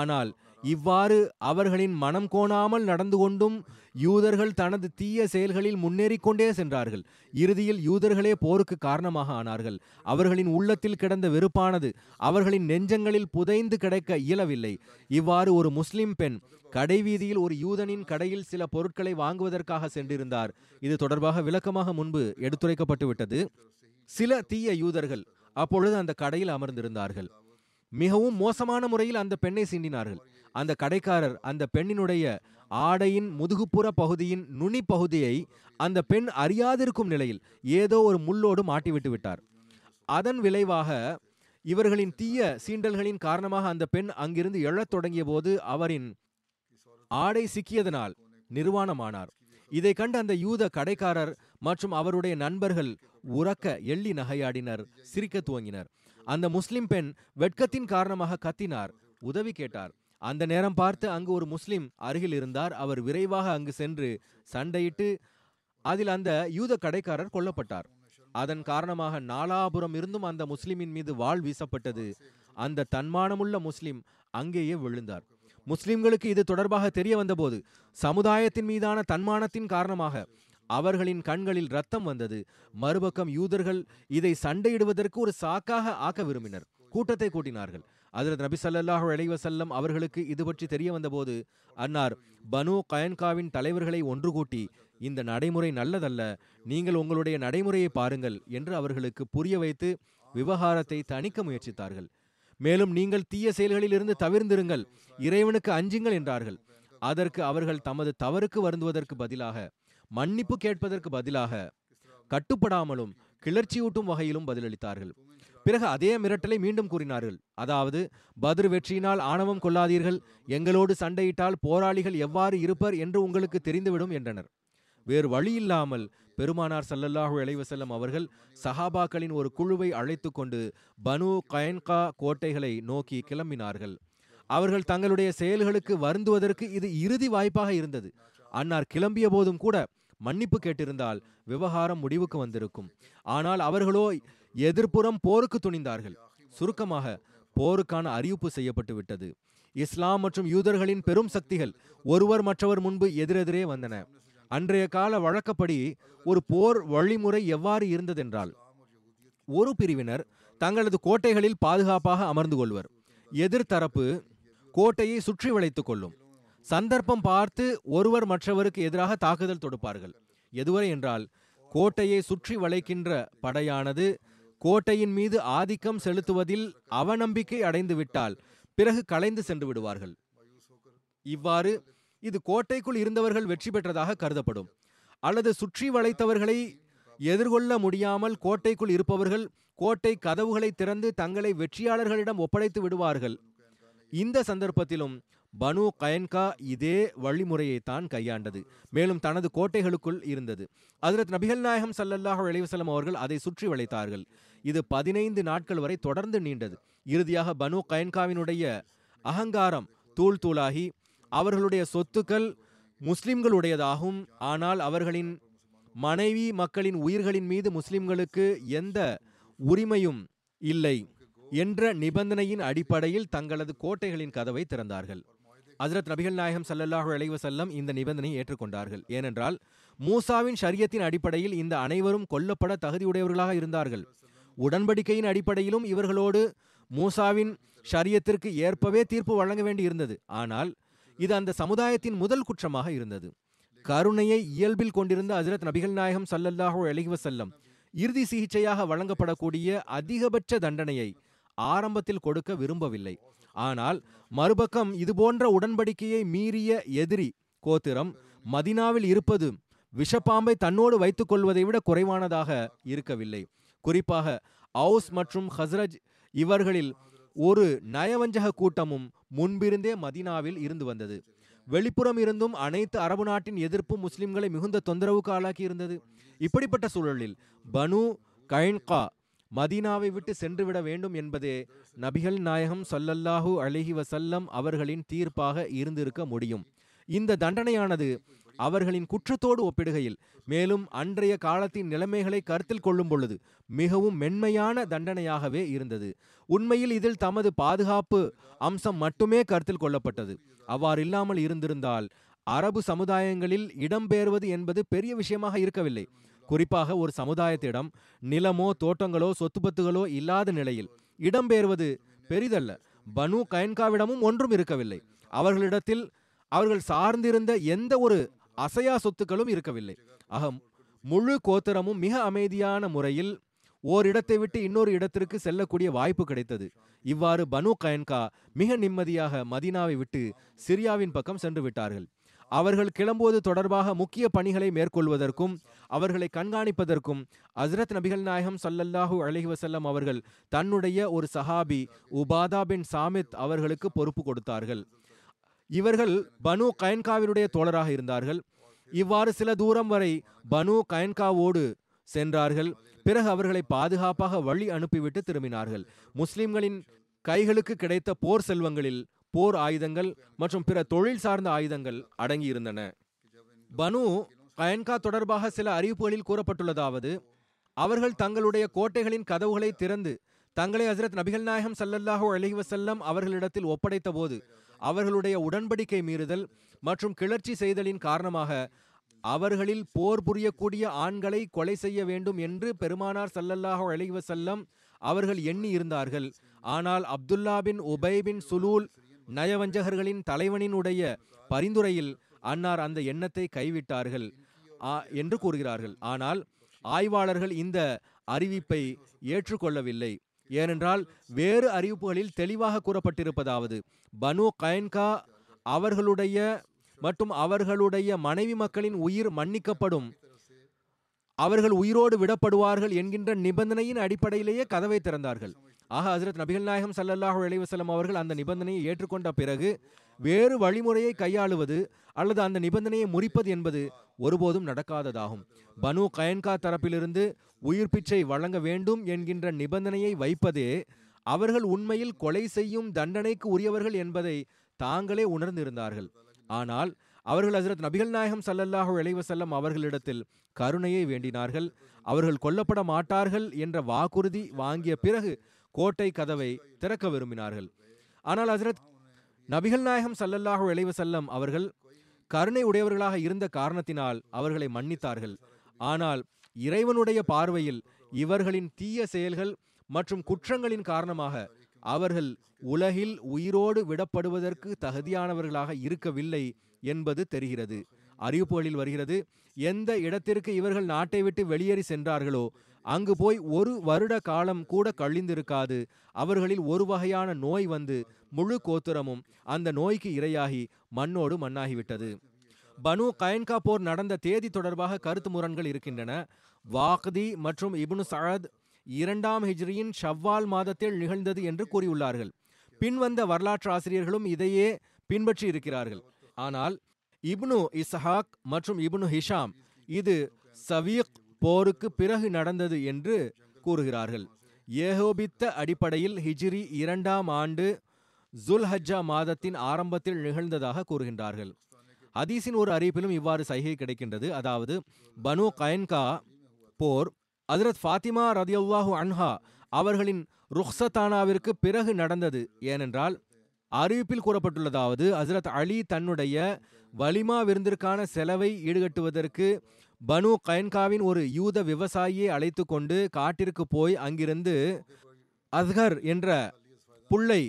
ஆனால் இவ்வாறு அவர்களின் மனம் கோணாமல் நடந்து கொண்டும் யூதர்கள் தனது தீய செயல்களில் முன்னேறிக்கொண்டே சென்றார்கள். இறுதியில் யூதர்களே போருக்கு காரணமாக ஆனார்கள். அவர்களின் உள்ளத்தில் கிடந்த வெறுப்பானது அவர்களின் நெஞ்சங்களில் புதைந்து கிடக்க இயலவில்லை. இவ்வாறு ஒரு முஸ்லிம் பெண் கடைவீதியில் ஒரு யூதனின் கடையில் சில பொருட்களை வாங்குவதற்காக சென்றிருந்தார். இது தொடர்பாக விளக்கமாக முன்பு எடுத்துரைக்கப்பட்டு விட்டது. சில தீய யூதர்கள் அப்பொழுது அந்த கடையில் அமர்ந்திருந்தார்கள். மிகவும் மோசமான முறையில் அந்த பெண்ணை சீண்டினார்கள். அந்த கடைக்காரர் அந்த பெண்ணினுடைய ஆடையின் முதுகுப்புற பகுதியின் நுனி பகுதியை அந்த பெண் அறியாதிருக்கும் நிலையில் ஏதோ ஒரு முள்ளோடு மாட்டிவிட்டு விட்டார். அதன் விளைவாக இவர்களின் தீய சீண்டல்களின் காரணமாக அந்த பெண் அங்கிருந்து எழத் தொடங்கிய போது அவரின் ஆடை சிக்கியதனால் நிர்வாணமானார். இதை கண்டு அந்த யூத கடைக்காரர் மற்றும் அவருடைய நண்பர்கள் உரக்க எள்ளி நகையாடினர், சிரிக்க துவங்கினர். அந்த முஸ்லிம் பெண் வெட்கத்தின் காரணமாக கத்தினார், உதவி கேட்டார். அந்த நேரம் பார்த்து அங்கு ஒரு முஸ்லிம் அருகில் இருந்தார். அவர் விரைவாக அங்கு சென்று சண்டையிட்டு அதில் அந்த யூத கடைக்காரர் கொல்லப்பட்டார். அதன் காரணமாக நாலாபுரம் இருந்தும் அந்த முஸ்லிமின் மீது வாள் வீசப்பட்டது. அந்த தன்மானமுள்ள முஸ்லிம் அங்கேயே விழுந்தார். முஸ்லிம்களுக்கு இது தொடர்பாக தெரிய வந்தபோது சமுதாயத்தின் மீதான தன்மானத்தின் காரணமாக அவர்களின் கண்களில் ரத்தம் வந்தது. மறுபக்கம் யூதர்கள் இதை சண்டையிடுவதற்கு ஒரு சாக்காக ஆக்க விரும்பினர். கூட்டத்தை கூட்டினார்கள். ஹஜ்ரத் நபி ஸல்லல்லாஹு அலைஹி வஸல்லம் அவர்களுக்கு இது பற்றி தெரிய வந்தபோது அன்னார் பனு கயன்காவின் தலைவர்களை ஒன்று கூட்டி, இந்த நடைமுறை நல்லதல்ல, நீங்கள் உங்களுடைய நடைமுறையை பாருங்கள் என்று அவர்களுக்கு புரிய வைத்து விவகாரத்தை தணிக்க முயற்சித்தார்கள். மேலும் நீங்கள் தீய செயல்களில் இருந்து தவிர்ந்திருங்கள், இறைவனுக்கு அஞ்சுங்கள் என்றார்கள். அதற்கு அவர்கள் தமது தவறுக்கு வருந்துவதற்கு பதிலாக, மன்னிப்பு கேட்பதற்கு பதிலாக கட்டுப்படாமலும் கிளர்ச்சியூட்டும் வகையிலும் பதிலளித்தார்கள். பிறகு அதே மிரட்டலை மீண்டும் கூறினார்கள். அதாவது, பத்ர் வெற்றியினால் ஆணவம் கொள்ளாதீர்கள், எங்களோடு சண்டையிட்டால் போராளிகள் எவ்வாறு இருப்பர் என்று உங்களுக்கு தெரிந்துவிடும் என்றனர். வேறு வழி இல்லாமல் பெருமானார் ஸல்லல்லாஹு அலைஹி வஸல்லம் அவர்கள் சஹாபாக்களின் ஒரு குழுவை அழைத்து கொண்டு பனு கயன்கா கோட்டைகளை நோக்கி கிளம்பினார்கள். அவர்கள் தங்களுடைய செயல்களுக்கு வருந்துவதற்கு இது இறுதி வாய்ப்பாக இருந்தது. அன்னார் கிளம்பிய போதும் கூட மன்னிப்பு கேட்டிருந்தால் விவகாரம் முடிவுக்கு வந்திருக்கும். ஆனால் அவர்களோ எதிர்ப்புறம் போருக்கு துணிந்தார்கள். சுருக்கமாக, போருக்கான அறிவிப்பு செய்யப்பட்டு விட்டது. இஸ்லாம் மற்றும் யூதர்களின் பெரும் சக்திகள் ஒருவர் மற்றவர் முன்பு எதிரெதிரே வந்தன. அன்றைய கால வழக்கப்படி ஒரு போர் வழிமுறை எவ்வாறு இருந்ததென்றால், ஒரு பிரிவினர் தங்களது கோட்டைகளில் பாதுகாப்பாக அமர்ந்து கொள்வர். எதிர்த்தரப்பு கோட்டையை சுற்றி வளைத்து கொள்ளும். சந்தர்ப்பம் பார்த்து ஒருவர் மற்றவருக்கு எதிராக தாக்குதல் தொடுப்பார்கள். எதுவரை என்றால், கோட்டையை சுற்றி வளைக்கின்ற படையானது கோட்டையின் மீது ஆதிக்கம் செலுத்துவதில் அவநம்பிக்கை அடைந்து விட்டால் பிறகு கலைந்து சென்று விடுவார்கள். இவ்வாறு இது கோட்டைக்குள் இருந்தவர்கள் வெற்றி பெற்றதாக கருதப்படும். அல்லது சுற்றி வளைத்தவர்களை எதிர்கொள்ள முடியாமல் கோட்டைக்குள் இருப்பவர்கள் கோட்டை கதவுகளை திறந்து தங்களை வெற்றியாளர்களிடம் ஒப்படைத்து விடுவார்கள். இந்த சந்தர்ப்பத்திலும் பனு கயன்கா இதே வழிமுறையை தான் கையாண்டது. மேலும் தனது கோட்டைகளுக்குள் இருந்தது. ஹஜ்ரத் நபிகள் நாயகம் ஸல்லல்லாஹு அலைஹி வஸல்லம் அவர்கள் அதை சுற்றி வளைத்தார்கள். இது 15 நாட்கள் வரை தொடர்ந்து நீண்டது. இறுதியாக பனு கயன்காவினுடைய அகங்காரம் தூள் தூளாகி அவர்களுடைய சொத்துக்கள் முஸ்லிம்களுடையதாகும். ஆனால் அவர்களின் மனைவி மக்களின் உயிர்களின் மீது முஸ்லிம்களுக்கு எந்த உரிமையும் இல்லை என்ற நிபந்தனையின் அடிப்படையில் தங்களது கோட்டைகளின் கதவை திறந்தார்கள். ஹஜ்ரத் நபிகள் நாயகம் ஸல்லல்லாஹு அலைஹி வஸல்லம் இந்த நிபந்தனையை ஏற்றுக்கொண்டார்கள். ஏனென்றால் மூசாவின் ஷரியத்தின் அடிப்படையில் இந்த அனைவரும் கொல்லப்பட தகுதியுடையவர்களாக இருந்தார்கள். உடன்படிக்கையின் அடிப்படையிலும் இவர்களோடு மூசாவின் ஷரியத்திற்கு ஏற்பவே தீர்ப்பு வழங்க வேண்டி இருந்தது. ஆனால் இது அந்த சமுதாயத்தின் முதல் குற்றமாக இருந்தது. கருணையை இயல்பில் கொண்டிருந்த ஹஜ்ரத் நபிகள் நாயகம் ஸல்லல்லாஹு அலைஹி வஸல்லம் இறுதி சிகிச்சையாக வழங்கப்படக்கூடிய அதிகபட்ச தண்டனையை ஆரம்பத்தில் கொடுக்க விரும்பவில்லை. ஆனால் மறுபக்கம் இதுபோன்ற உடன்படிக்கையை மீறிய எதிரி கோத்திரம் மதினாவில் இருப்பது விஷப்பாம்பை தன்னோடு வைத்துக் கொள்வதை விட குறைவானதாக இருக்கவில்லை. குறிப்பாக அவுஸ் மற்றும் ஹஸ்ரஜ் இவர்களில் ஒரு நயவஞ்சக கூட்டமும் முன்பிருந்தே மதினாவில் இருந்து வந்தது. வெளிப்புறம் இருந்தும் அனைத்து அரபு நாட்டின் எதிர்ப்பு முஸ்லிம்களை மிகுந்த தொந்தரவுக்கு ஆளாக்கி இருந்தது. இப்படிப்பட்ட சூழலில் பனு கயன்கா மதீனாவை விட்டு சென்றுவிட வேண்டும் என்பதே நபிகள் நாயகம் ஸல்லல்லாஹு அலைஹி வஸல்லம் அவர்களின் தீர்ப்பாக இருந்திருக்க முடியும். இந்த தண்டனையானது அவர்களின் குற்றத்தோடு ஒப்பிடுகையில், மேலும் அன்றைய காலத்தின் நிலைமைகளை கருத்தில் கொள்ளும் பொழுது மிகவும் மென்மையான தண்டனையாகவே இருந்தது. உண்மையில் இதில் தமது பாதுகாப்பு அம்சம் மட்டுமே கருத்தில் கொள்ளப்பட்டது. அவ்வாறு இல்லாமல் இருந்திருந்தால் அரபு சமுதாயங்களில் இடம்பெயர்வது என்பது பெரிய விஷயமாக இருக்கவில்லை. குறிப்பாக ஒரு சமுதாயத்திடம் நிலமோ தோட்டங்களோ சொத்துபத்துகளோ இல்லாத நிலையில் இடம்பெயர்வது பெரிதல்ல. பனு கயன்காவிடமும் ஒன்றும் இருக்கவில்லை. அவர்களிடத்தில் அவர்கள் சார்ந்திருந்த எந்த ஒரு அசையா சொத்துக்களும் இருக்கவில்லை. முழு கோத்திரமும் மிக அமைதியான முறையில் ஓரிடத்தை விட்டு இன்னொரு இடத்திற்கு செல்லக்கூடிய வாய்ப்பு கிடைத்தது. இவ்வாறு பனு கயன்கா மிக நிம்மதியாக மதீனாவை விட்டு சிரியாவின் பக்கம் சென்று விட்டார்கள். அவர்கள் கிளம்புவது தொடர்பாக முக்கிய பணிகளை மேற்கொள்வதற்கும் அவர்களை கண்காணிப்பதற்கும் ஹஜ்ரத் நபிகள் நாயகம் ஸல்லல்லாஹு அலைஹி வஸல்லம் அவர்கள் தன்னுடைய ஒரு சஹாபி உபாதா பின் சாமித் அவர்களுக்கு பொறுப்பு கொடுத்தார்கள். இவர்கள் பனு கயன்காவினுடைய தோழராக இருந்தார்கள். இவ்வாறு சில தூரம் வரை பனு கயன்காவோடு சென்றார்கள். பிறகு அவர்களை பாதுகாப்பாக வழி அனுப்பிவிட்டு திரும்பினார்கள். முஸ்லிம்களின் கைகளுக்கு கிடைத்த போர் செல்வங்களில் போர் ஆயுதங்கள் மற்றும் பிற தொழில் சார்ந்த ஆயுதங்கள் அடங்கியிருந்தன. பனு கயன்கா தொடர்பாக சில அறிவிப்புகளில் கூறப்பட்டுள்ளதாவது, அவர்கள் தங்களுடைய கோட்டைகளின் கதவுகளை திறந்து தங்களை ஹசரத் நபிகள் நாயகம் ஸல்லல்லாஹு அலைஹி வஸல்லம் அவர்களிடத்தில் ஒப்படைத்த போது அவர்களுடைய உடன்படிக்கை மீறுதல் மற்றும் கிளர்ச்சி செய்தலின் காரணமாக அவர்களில் போர் புரியக்கூடிய ஆண்களை கொலை செய்ய வேண்டும் என்று பெருமானார் ஸல்லல்லாஹு அலைஹி வஸல்லம் அவர்கள் எண்ணி இருந்தார்கள். ஆனால் அப்துல்லா பின் உபை பின் சுலூல் நயவஞ்சகர்களின் தலைவனினுடைய பரிந்துரையில் அன்னார் அந்த எண்ணத்தை கைவிட்டார்கள் என்று கூறுகிறார்கள். ஆனால் ஆய்வாளர்கள் இந்த அறிவிப்பை ஏற்றுக்கொள்ளவில்லை. ஏனென்றால் வேறு அறிவிப்புகளில் தெளிவாக கூறப்பட்டிருப்பதாவது, பனு கைன்கா அவர்களுடைய மற்றும் அவர்களுடைய மனைவி மக்களின் உயிர் மன்னிக்கப்படும், அவர்கள் உயிரோடு விடப்படுவார்கள் என்கின்ற நிபந்தனையின் அடிப்படையிலேயே கதவை திறந்தார்கள். ஆக ஹசரத் நபிகள் நாயகம் ஸல்லல்லாஹு அலைஹி வஸல்லம் அவர்கள் அந்த நிபந்தனையை ஏற்றுக்கொண்ட பிறகு வேறு வழிமுறையை கையாளுவது அல்லது அந்த நிபந்தனையை முறிப்பது என்பது ஒருபோதும் நடக்காததாகும். பனு கைன்கா தரப்பிலிருந்து உயிர் பிச்சை வழங்க வேண்டும் என்கின்ற நிபந்தனையை வைப்பதே அவர்கள் உண்மையில் கொலை செய்யும் தண்டனைக்கு உரியவர்கள் என்பதை தாங்களே உணர்ந்திருந்தார்கள். ஆனால் அவர்கள் ஹசரத் நபிகள் நாயகம் ஸல்லல்லாஹு அலைஹி வஸல்லம் அவர்களிடத்தில் கருணையை வேண்டினார்கள். அவர்கள் கொல்லப்பட மாட்டார்கள் என்ற வாக்குறுதி வாங்கிய பிறகு கோட்டை கதவை திறக்க விரும்பினார்கள். ஆனால் ஹசரத் நபிகள் நாயகம் ஸல்லல்லாஹு அலைஹி வஸல்லம் அவர்கள் கருணை உடையவர்களாக இருந்த காரணத்தினால் அவர்களை மன்னித்தார்கள். ஆனால் இறைவனுடைய பார்வையில் இவர்களின் தீய செயல்கள் மற்றும் குற்றங்களின் காரணமாக அவர்கள் உலகில் உயிரோடு விடப்படுவதற்கு தகுதியானவர்களாக இருக்கவில்லை என்பது தெரிகிறது. அறிவிப்புகளில் வருகிறது, எந்த இடத்திற்கு இவர்கள் நாட்டை விட்டு வெளியேறி சென்றார்களோ அங்கு போய் ஒரு வருட காலம் கூட கழிந்திருக்காது அவர்களில் ஒரு வகையான நோய் வந்து முழு கோத்திரமும் அந்த நோய்க்கு இரையாகி மண்ணோடு மண்ணாகிவிட்டது. பனு கைன்கா போர் நடந்த தேதி தொடர்பாக கருத்து முரண்கள் இருக்கின்றன. வாக்தி மற்றும் இப்னு சஅத் 2ஆம் ஹிஜ்ரியின் ஷவ்வால் மாதத்தில் நிகழ்ந்தது என்று கூறியுள்ளார்கள். பின்வந்த வரலாற்று ஆசிரியர்களும் இதையே பின்பற்றி இருக்கிறார்கள். ஆனால் இப்னு இஸ்ஹாக் மற்றும் இப்னு ஹிஷாம் இது சவீக் போருக்கு பிறகு நடந்தது என்று கூறுகிறார்கள். ஏகோபித்த அடிப்படையில் ஹிஜ்ரி 2ஆம் ஆண்டு ஜுல்ஹஜ்ஜா மாதத்தின் ஆரம்பத்தில் நிகழ்ந்ததாக கூறுகின்றார்கள். ஹதீஸின் ஒரு அறிவிப்பிலும் இவ்வாறு சஹீஹ் கிடைக்கின்றது. அதாவது பனு கைன்கா போர் ஹஜ்ரத் ஃபாத்திமா ரதியல்லாஹு அன்ஹா அவர்களின் ருக்ஸத்தானாவிற்கு பிறகு நடந்தது. ஏனென்றால் அறிவிப்பில் கூறப்பட்டுள்ளதாவது, ஹஜ்ரத் அலி தன்னுடைய வலிமா விருந்திற்கான செலவை ஈடுகட்டுவதற்கு பனு கைன்காவின் ஒரு யூத விவசாயியை அழைத்து கொண்டு காட்டிற்கு போய் அங்கிருந்து அஸ்கர் என்ற புல்லை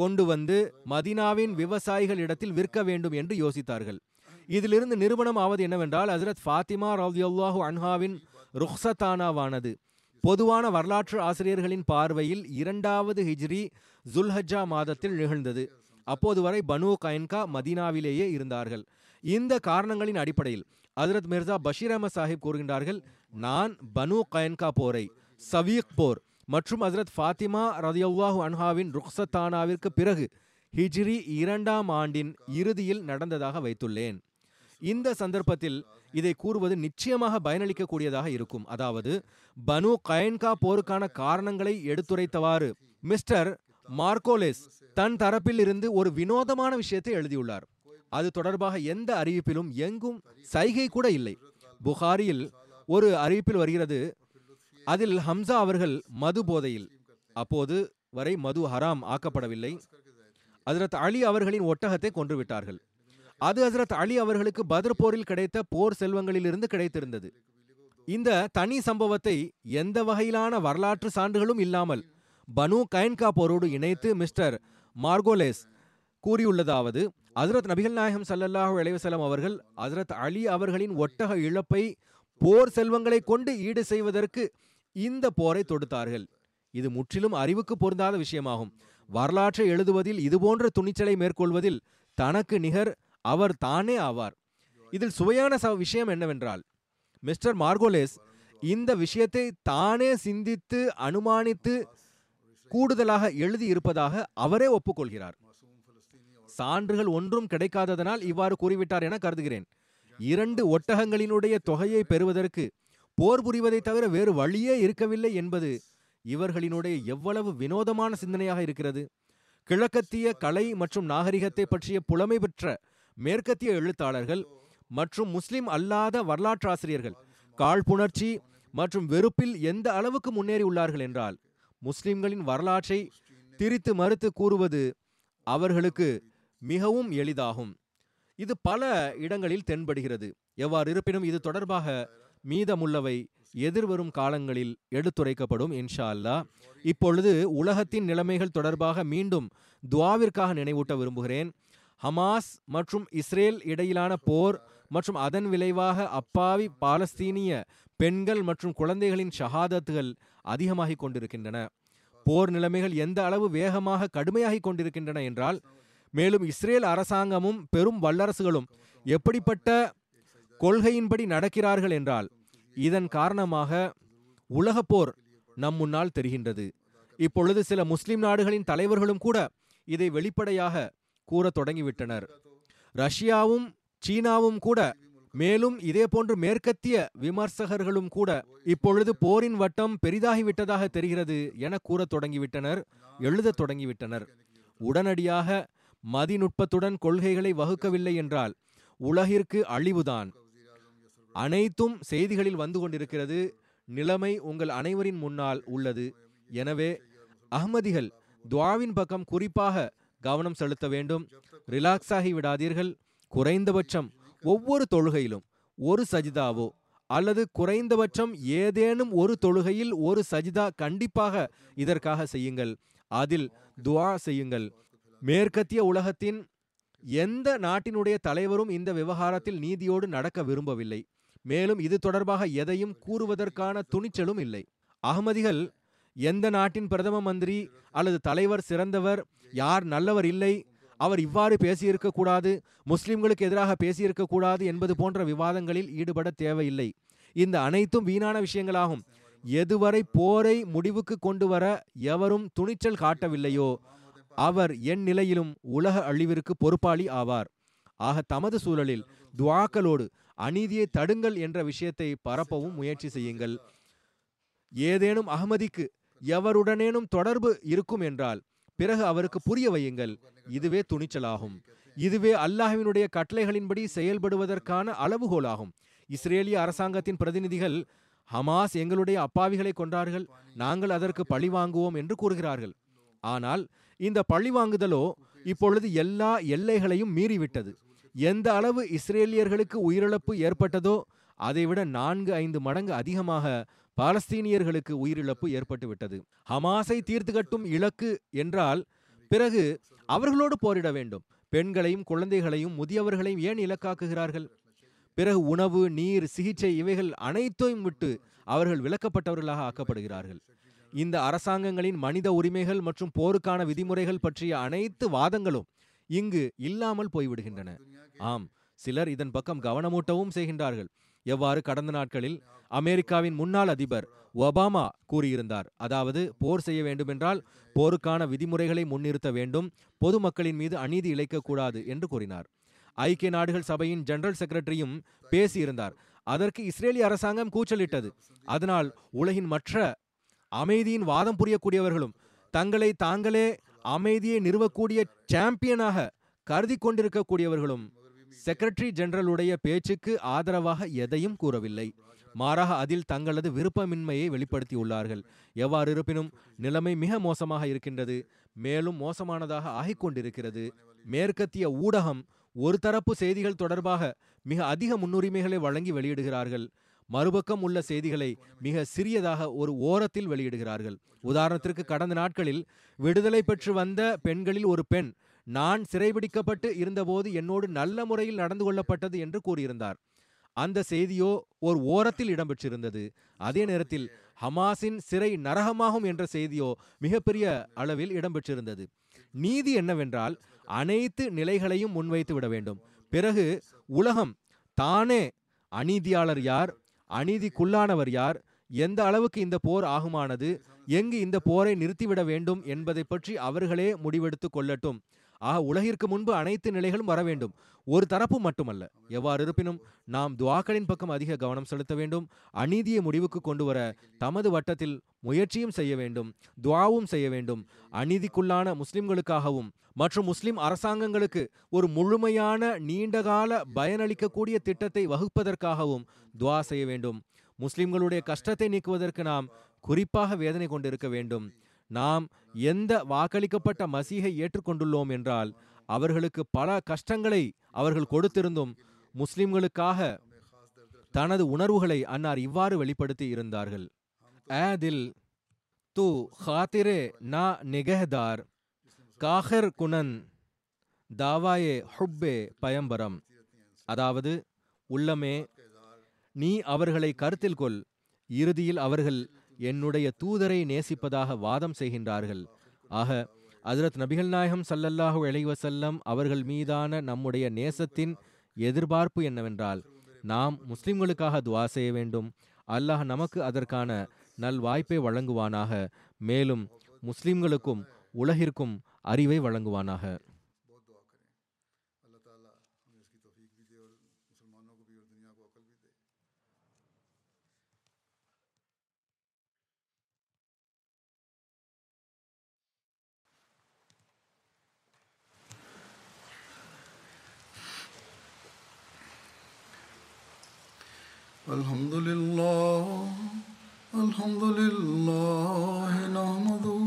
கொண்டு வந்து மதினாவின் விவசாயிகளிடத்தில் விற்க வேண்டும் என்று யோசித்தார்கள். இதிலிருந்து நிரூபணம் ஆவது என்னவென்றால், ஹஜ்ரத் ஃபாத்திமா ரலியல்லாஹு அன்ஹாவின் ருக்ஸத்தானாவானது பொதுவான வரலாற்று ஆசிரியர்களின் பார்வையில் 2ஆவது ஹிஜ்ரி ஜுல்ஹஜ்ஜா மாதத்தில் நிகழ்ந்தது. அப்போது வரை பனு கைன்கா மதினாவிலேயே இருந்தார்கள். இந்த காரணங்களின் அடிப்படையில் ஹஜ்ரத் மிர்சா பஷீர் அஹ்மத் சாஹிப் கூறுகின்றார்கள், நான் பனு கைன்கா போரை சவீக் போர் மற்றும் ஹஜ்ரத் ஃபாத்திமா ரதியல்லாஹு அன்ஹாவின் ருக்ஸத்தானாவிற்கு பிறகு ஹிஜ்ரி 2ஆம் ஆண்டின் இறுதியில் நடந்ததாக வைத்துள்ளேன். இந்த சந்தர்ப்பத்தில் இதை கூறுவது நிச்சயமாக பயனளிக்கக்கூடியதாக இருக்கும். அதாவது பனு கைன்கா போருக்கான காரணங்களை எடுத்துரைத்தவாறு மிஸ்டர் மார்க்கோலெஸ் தன் தரப்பில் இருந்து ஒரு வினோதமான விஷயத்தை எழுதியுள்ளார். அது தொடர்பாக எந்த அறிவிப்பிலும் எங்கும் சைகை கூட இல்லை. புகாரியில் ஒரு அறிவிப்பில் வருகிறது, அதில் ஹம்சா அவர்கள் மது போதையில், அப்போது வரை மது ஹராம் ஆக்கப்படவில்லை, ஹஜ்ரத் அலி அவர்களின் ஒட்டகத்தை கொன்றுவிட்டார்கள். அது ஹஜ்ரத் அலி அவர்களுக்கு பத்ர் போரில் கிடைத்த போர் செல்வங்களிலிருந்து கிடைத்திருந்தது. இந்த தனி சம்பவத்தை எந்த வகையிலான வரலாற்று சான்றுகளும் இல்லாமல் பனு கைன்கா போரோடு இணைத்து மிஸ்டர் மார்கோலேஸ் கூறியுள்ளதாவது, ஹஜ்ரத் நபிகள் நாயகம் ஸல்லல்லாஹு அலைஹி வஸல்லம் அவர்கள் ஹஜ்ரத் அலி அவர்களின் ஒட்டக இழப்பை போர் செல்வங்களை கொண்டு ஈடு செய்வதற்கு இந்த போரை தொடுத்தார்கள். இது முற்றிலும் அறிவுக்கு பொருந்தாத விஷயமாகும். வரலாற்றை எழுதுவதில் இதுபோன்ற துணிச்சலை மேற்கொள்வதில் தனக்கு நிகர் அவர் தானே ஆவார். இதில் சுவையான விஷயம் என்னவென்றால், மிஸ்டர் மார்கோலேஸ் இந்த விஷயத்தை தானே சிந்தித்து அனுமானித்து கூடுதலாக எழுதி இருப்பதாக அவரே ஒப்புக்கொள்கிறார். சான்றுகள் ஒன்றும் கிடைக்காததனால் இவ்வாறு கூறிவிட்டார் என கருதுகிறேன். 2 ஒட்டகங்களினுடைய தொகையை பெறுவதற்கு போர் புரிவதை தவிர வேறு வழியே இருக்கவில்லை என்பது இவர்களினுடைய எவ்வளவு வினோதமான சிந்தனையாக இருக்கிறது. கிழக்கத்திய கலை மற்றும் நாகரிகத்தை பற்றிய புலமை பெற்ற மேற்கத்திய எழுத்தாளர்கள் மற்றும் முஸ்லிம் அல்லாத வரலாற்றாசிரியர்கள் காழ்ப்புணர்ச்சி மற்றும் வெறுப்பில் எந்த அளவுக்கு முன்னேறி உள்ளார்கள் என்றால், முஸ்லிம்களின் வரலாற்றை திரித்து மறுத்து கூறுவது அவர்களுக்கு மிகவும் எளிதாகும். இது பல இடங்களில் தென்படுகிறது. எவ்வாறு இருப்பினும் இது தொடர்பாக மீதமுள்ளவை எதிர்வரும் காலங்களில் எடுத்துரைக்கப்படும் இன்ஷா அல்லாஹ். இப்பொழுது உலகத்தின் நிலைமைகள் தொடர்பாக மீண்டும் துவாவிற்காக நினைவூட்ட விரும்புகிறேன். ஹமாஸ் மற்றும் இஸ்ரேல் இடையிலான போர் மற்றும் அதன் விளைவாக அப்பாவி பாலஸ்தீனிய பெண்கள் மற்றும் குழந்தைகளின் ஷஹாதத்துகள் அதிகமாகி கொண்டிருக்கின்றன. போர் நிலைமைகள் எந்த அளவு வேகமாக கடுமையாகி கொண்டிருக்கின்றன என்றால், மேலும் இஸ்ரேல் அரசாங்கமும் பெரும் வல்லரசுகளும் எப்படிப்பட்ட கொள்கையின்படி நடக்கிறார்கள் என்றால், இதன் காரணமாக உலகப்போர் நம் முன்னால் தெரிகின்றது. இப்பொழுது சில முஸ்லிம் நாடுகளின் தலைவர்களும் கூட இதை வெளிப்படையாக கூற தொடங்கிவிட்டனர். ரஷ்யாவும் சீனாவும் கூட, மேலும் இதே போன்று மேற்கத்திய விமர்சகர்களும் கூட இப்பொழுது போரின் வட்டம் பெரிதாகிவிட்டதாக தெரிகிறது என கூற தொடங்கிவிட்டனர், எழுத தொடங்கிவிட்டனர். உடனடியாக மதிநுட்பத்துடன் கொள்கைகளை வகுக்கவில்லை என்றால் உலகிற்கு அழிவுதான். அனைத்தும் செய்திகளில் வந்து கொண்டிருக்கிறது. நிலைமை உங்கள் அனைவரின் முன்னால் உள்ளது. எனவே அஹ்மதிகள் துஆவின் பக்கம் குறிப்பாக கவனம் செலுத்த வேண்டும். ரிலாக்ஸ் ஆகி விடாதீர்கள். குறைந்தபட்சம் ஒவ்வொரு தொழுகையிலும் ஒரு சஜிதாவோ அல்லது குறைந்தபட்சம் ஏதேனும் ஒரு தொழுகையில் ஒரு சஜிதா கண்டிப்பாக இதற்காக செய்யுங்கள். அதில் துஆ செய்யுங்கள். மேற்கத்திய உலகத்தின் எந்த நாட்டினுடைய தலைவரும் இந்த விவகாரத்தில் நீதியோடு நடக்க விரும்பவில்லை. மேலும் இது தொடர்பாக எதையும் கூறுவதற்கான துணிச்சலும் இல்லை. அஹ்மதிகள் எந்த நாட்டின் பிரதம மந்திரி அல்லது தலைவர் சிறந்தவர், யார் நல்லவர் இல்லை, அவர் இவ்வாறு பேசியிருக்கக்கூடாது, முஸ்லிம்களுக்கு எதிராக பேசியிருக்கக்கூடாது என்பது போன்ற விவாதங்களில் ஈடுபட தேவையில்லை. இந்த அனைத்தும் வீணான விஷயங்களாகும். எதுவரை போரை முடிவுக்கு கொண்டு வர எவரும் துணிச்சல் காட்டவில்லையோ அவர் என் நிலையிலும் உலக அழிவிற்கு பொறுப்பாளி ஆவார். ஆக தமது சூழலில் துஆக்களோடு அநீதியை தடுங்கள் என்ற விஷயத்தை பரப்பவும் முயற்சி செய்யுங்கள். ஏதேனும் அஹ்மதிக்கு எவருடனேனும் தொடர்பு இருக்கும் என்றால் பிறகு அவருக்கு புரிய வையுங்கள். இதுவே துணிச்சலாகும். இதுவே அல்லாஹ்வினுடைய கட்டளைகளின்படி செயல்படுவதற்கான அளவுகோலாகும். இஸ்ரேலிய அரசாங்கத்தின் பிரதிநிதிகள் ஹமாஸ் எங்களுடைய அப்பாவிகளை கொன்றார்கள், நாங்கள் அதற்கு பழி வாங்குவோம் என்று கூறுகிறார்கள். ஆனால் இந்த பழி வாங்குதலோ இப்பொழுது எல்லா எல்லைகளையும் மீறிவிட்டது. எந்த அளவு இஸ்ரேலியர்களுக்கு உயிரிழப்பு ஏற்பட்டதோ அதைவிட 4-5 மடங்கு அதிகமாக பாலஸ்தீனியர்களுக்கு உயிரிழப்பு ஏற்பட்டுவிட்டது. ஹமாஸை தீர்த்து கட்டும் இலக்கு என்றால் பிறகு அவர்களோடு போரிட வேண்டும். பெண்களையும் குழந்தைகளையும் முதியவர்களையும் ஏன் இலக்காக்குகிறார்கள்? பிறகு உணவு, நீர், சிகிச்சை இவைகள் அனைத்தையும் விட்டு அவர்கள் விலக்கப்பட்டவர்களாக ஆக்கப்படுகிறார்கள். இந்த அரசாங்கங்களின் மனித உரிமைகள் மற்றும் போருக்கான விதிமுறைகள் பற்றிய அனைத்து வாதங்களும் இங்கு இல்லாமல் போய்விடுகின்றன. ஆம், சிலர் இதன் பக்கம் கவனமூட்டவும் செய்கின்றார்கள். எவ்வாறு கடந்த நாட்களில் அமெரிக்காவின் முன்னாள் அதிபர் ஒபாமா கூறியிருந்தார். அதாவது, போர் செய்ய வேண்டுமென்றால் போருக்கான விதிமுறைகளை முன்னிறுத்த வேண்டும், பொதுமக்களின் மீது அநீதி இழைக்கக்கூடாது என்று கூறினார். ஐக்கிய நாடுகள் சபையின் ஜெனரல் செக்ரட்டரியும் பேசியிருந்தார். அதற்கு இஸ்ரேலிய அரசாங்கம் கூச்சலிட்டது. அதனால் உலகின் மற்ற அமைதியின் வாதம் புரியக்கூடியவர்களும் தங்களை தாங்களே அமைதியை நிறுவக்கூடிய சாம்பியனாக கருதி கொண்டிருக்கக்கூடியவர்களும் செக்ரட்டரி ஜெனரலுடைய பேச்சுக்கு ஆதரவாக எதையும் கூறவில்லை. மாறாக அதில் தங்களது விருப்பமின்மையை வெளிப்படுத்தியுள்ளார்கள். எவ்வாறு இருப்பினும் நிலைமை மிக மோசமாக இருக்கின்றது. மேலும் மோசமானதாக ஆகிக்கொண்டிருக்கிறது. மேற்கத்திய ஊடகம் ஒரு தரப்பு செய்திகள் தொடர்பாக மிக அதிக முன்னுரிமைகளை வழங்கி வெளியிடுகிறார்கள். மறுபக்கம் உள்ள செய்திகளை மிக சிறியதாக ஒரு ஓரத்தில் வெளியிடுகிறார்கள். உதாரணத்திற்கு, கடந்த நாட்களில் விடுதலை பெற்று வந்த பெண்களில் ஒரு பெண், நான் சிறைபிடிக்கப்பட்டு இருந்தபோது என்னோடு நல்ல முறையில் நடந்து கொள்ளப்பட்டது என்று கூறியிருந்தார். அந்த செய்தியோ ஒரு ஓரத்தில் இடம்பெற்றிருந்தது. அதே நேரத்தில் ஹமாஸின் சிறை நரகமாகும் என்ற செய்தியோ மிகப்பெரிய அளவில் இடம்பெற்றிருந்தது. நீதி என்னவென்றால் அனைத்து நிலைகளையும் முன்வைத்து விட வேண்டும். பிறகு உலகம் தானே அநீதியாளர் யார், அநீதிக்குள்ளானவர் யார், எந்த அளவுக்கு இந்த போர் ஆகுமானது, எங்கு இந்த போரை நிறுத்திவிட வேண்டும் என்பதை பற்றி அவர்களே முடிவெடுத்து கொள்ளட்டும். ஆக உலகிற்கு முன்பு அனைத்து நிலைகளும் வர வேண்டும், ஒரு தரப்பு மட்டுமல்ல. எவ்வாறு இருப்பினும் நாம் துஆக்களின் பக்கம் அதிக கவனம் செலுத்த வேண்டும். அநீதியை முடிவுக்கு கொண்டு வர தமது வட்டத்தில் முயற்சியும் செய்ய வேண்டும், துஆவும் செய்ய வேண்டும். அநீதிக்குள்ளான முஸ்லிம்களுக்காகவும் மற்றும் முஸ்லிம் அரசாங்கங்களுக்கு ஒரு முழுமையான நீண்டகால பயனளிக்கக்கூடிய திட்டத்தை வகுப்பதற்காகவும் துஆ செய்ய வேண்டும். முஸ்லிம்களுடைய கஷ்டத்தை நீக்குவதற்கு நாம் குறிப்பாக வேதனை கொண்டிருக்க வேண்டும். நாம் எந்த வாக்களிக்கப்பட்ட மசீகை ஏற்றுக்கொண்டுள்ளோம் என்றால் அவர்களுக்கு பல கஷ்டங்களை அவர்கள் கொடுத்திருந்தும் முஸ்லிம்களுக்காக தனது உணர்வுகளை அன்னார் இவ்வாறு வெளிப்படுத்தி இருந்தார்கள். ஆதில் தூ ஹாத்திரே நா நிகஹ்தார் காஹர் குணன் தாவாயே ஹுப்பே பயம்பரம். அதாவது, உள்ளமே, நீ அவர்களை கருத்தில் கொள், இறுதியில் அவர்கள் என்னுடைய தூதரை நேசிப்பதாக வாதம் செய்கின்றார்கள். ஆக ஹஜ்ரத் நபிகள் நாயகம் ஸல்லல்லாஹு அலைஹி வஸல்லம் அவர்கள் மீதான நம்முடைய நேசத்தின் எதிர்பார்ப்பு என்னவென்றால், நாம் முஸ்லிம்களுக்காக துஆ செய்ய வேண்டும். அல்லாஹ் நமக்கு அதற்கான நல் வாய்ப்பை வழங்குவானாக. மேலும் முஸ்லிம்களுக்கும் உலகிற்கும் அறிவை வழங்குவானாக. الحمدللہ الحمدللہ نحمده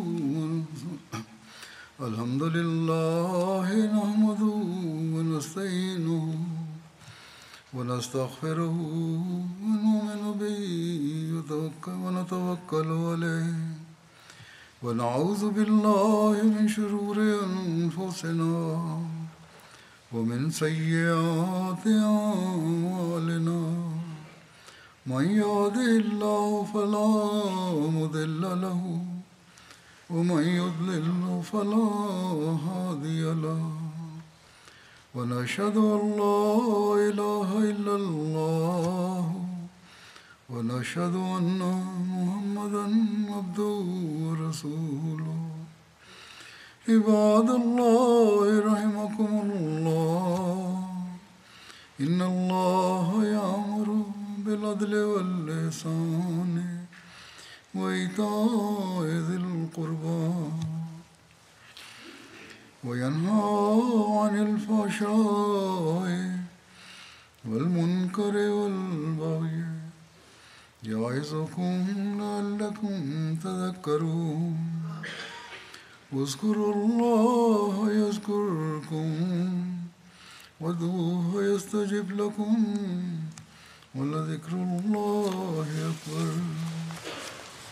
الحمدللہ نحمده ونستعینه ونستغفره ونؤمن به ونتوکل علیہ ونعوذ باللہ من شرور انفسنا ومن سیئات اعمالنا من يهده الله فلا مضل له ومن يضلل فلا هادي له ونشهد أن لا إله إلا الله ونشهد أن محمدا عبده ورسوله. عباد الله رحمكم الله إن الله يأمر بالعدل والإحسان وإيتاء ذي القربى وينهى عن الفحشاء والمنكر والبغي يعظكم لعلكم تذكرون. واذكروا الله يذكركم وادعوه يستجب لكم وَلَذِكْرُ اللَّهِ أَكْبَرُ.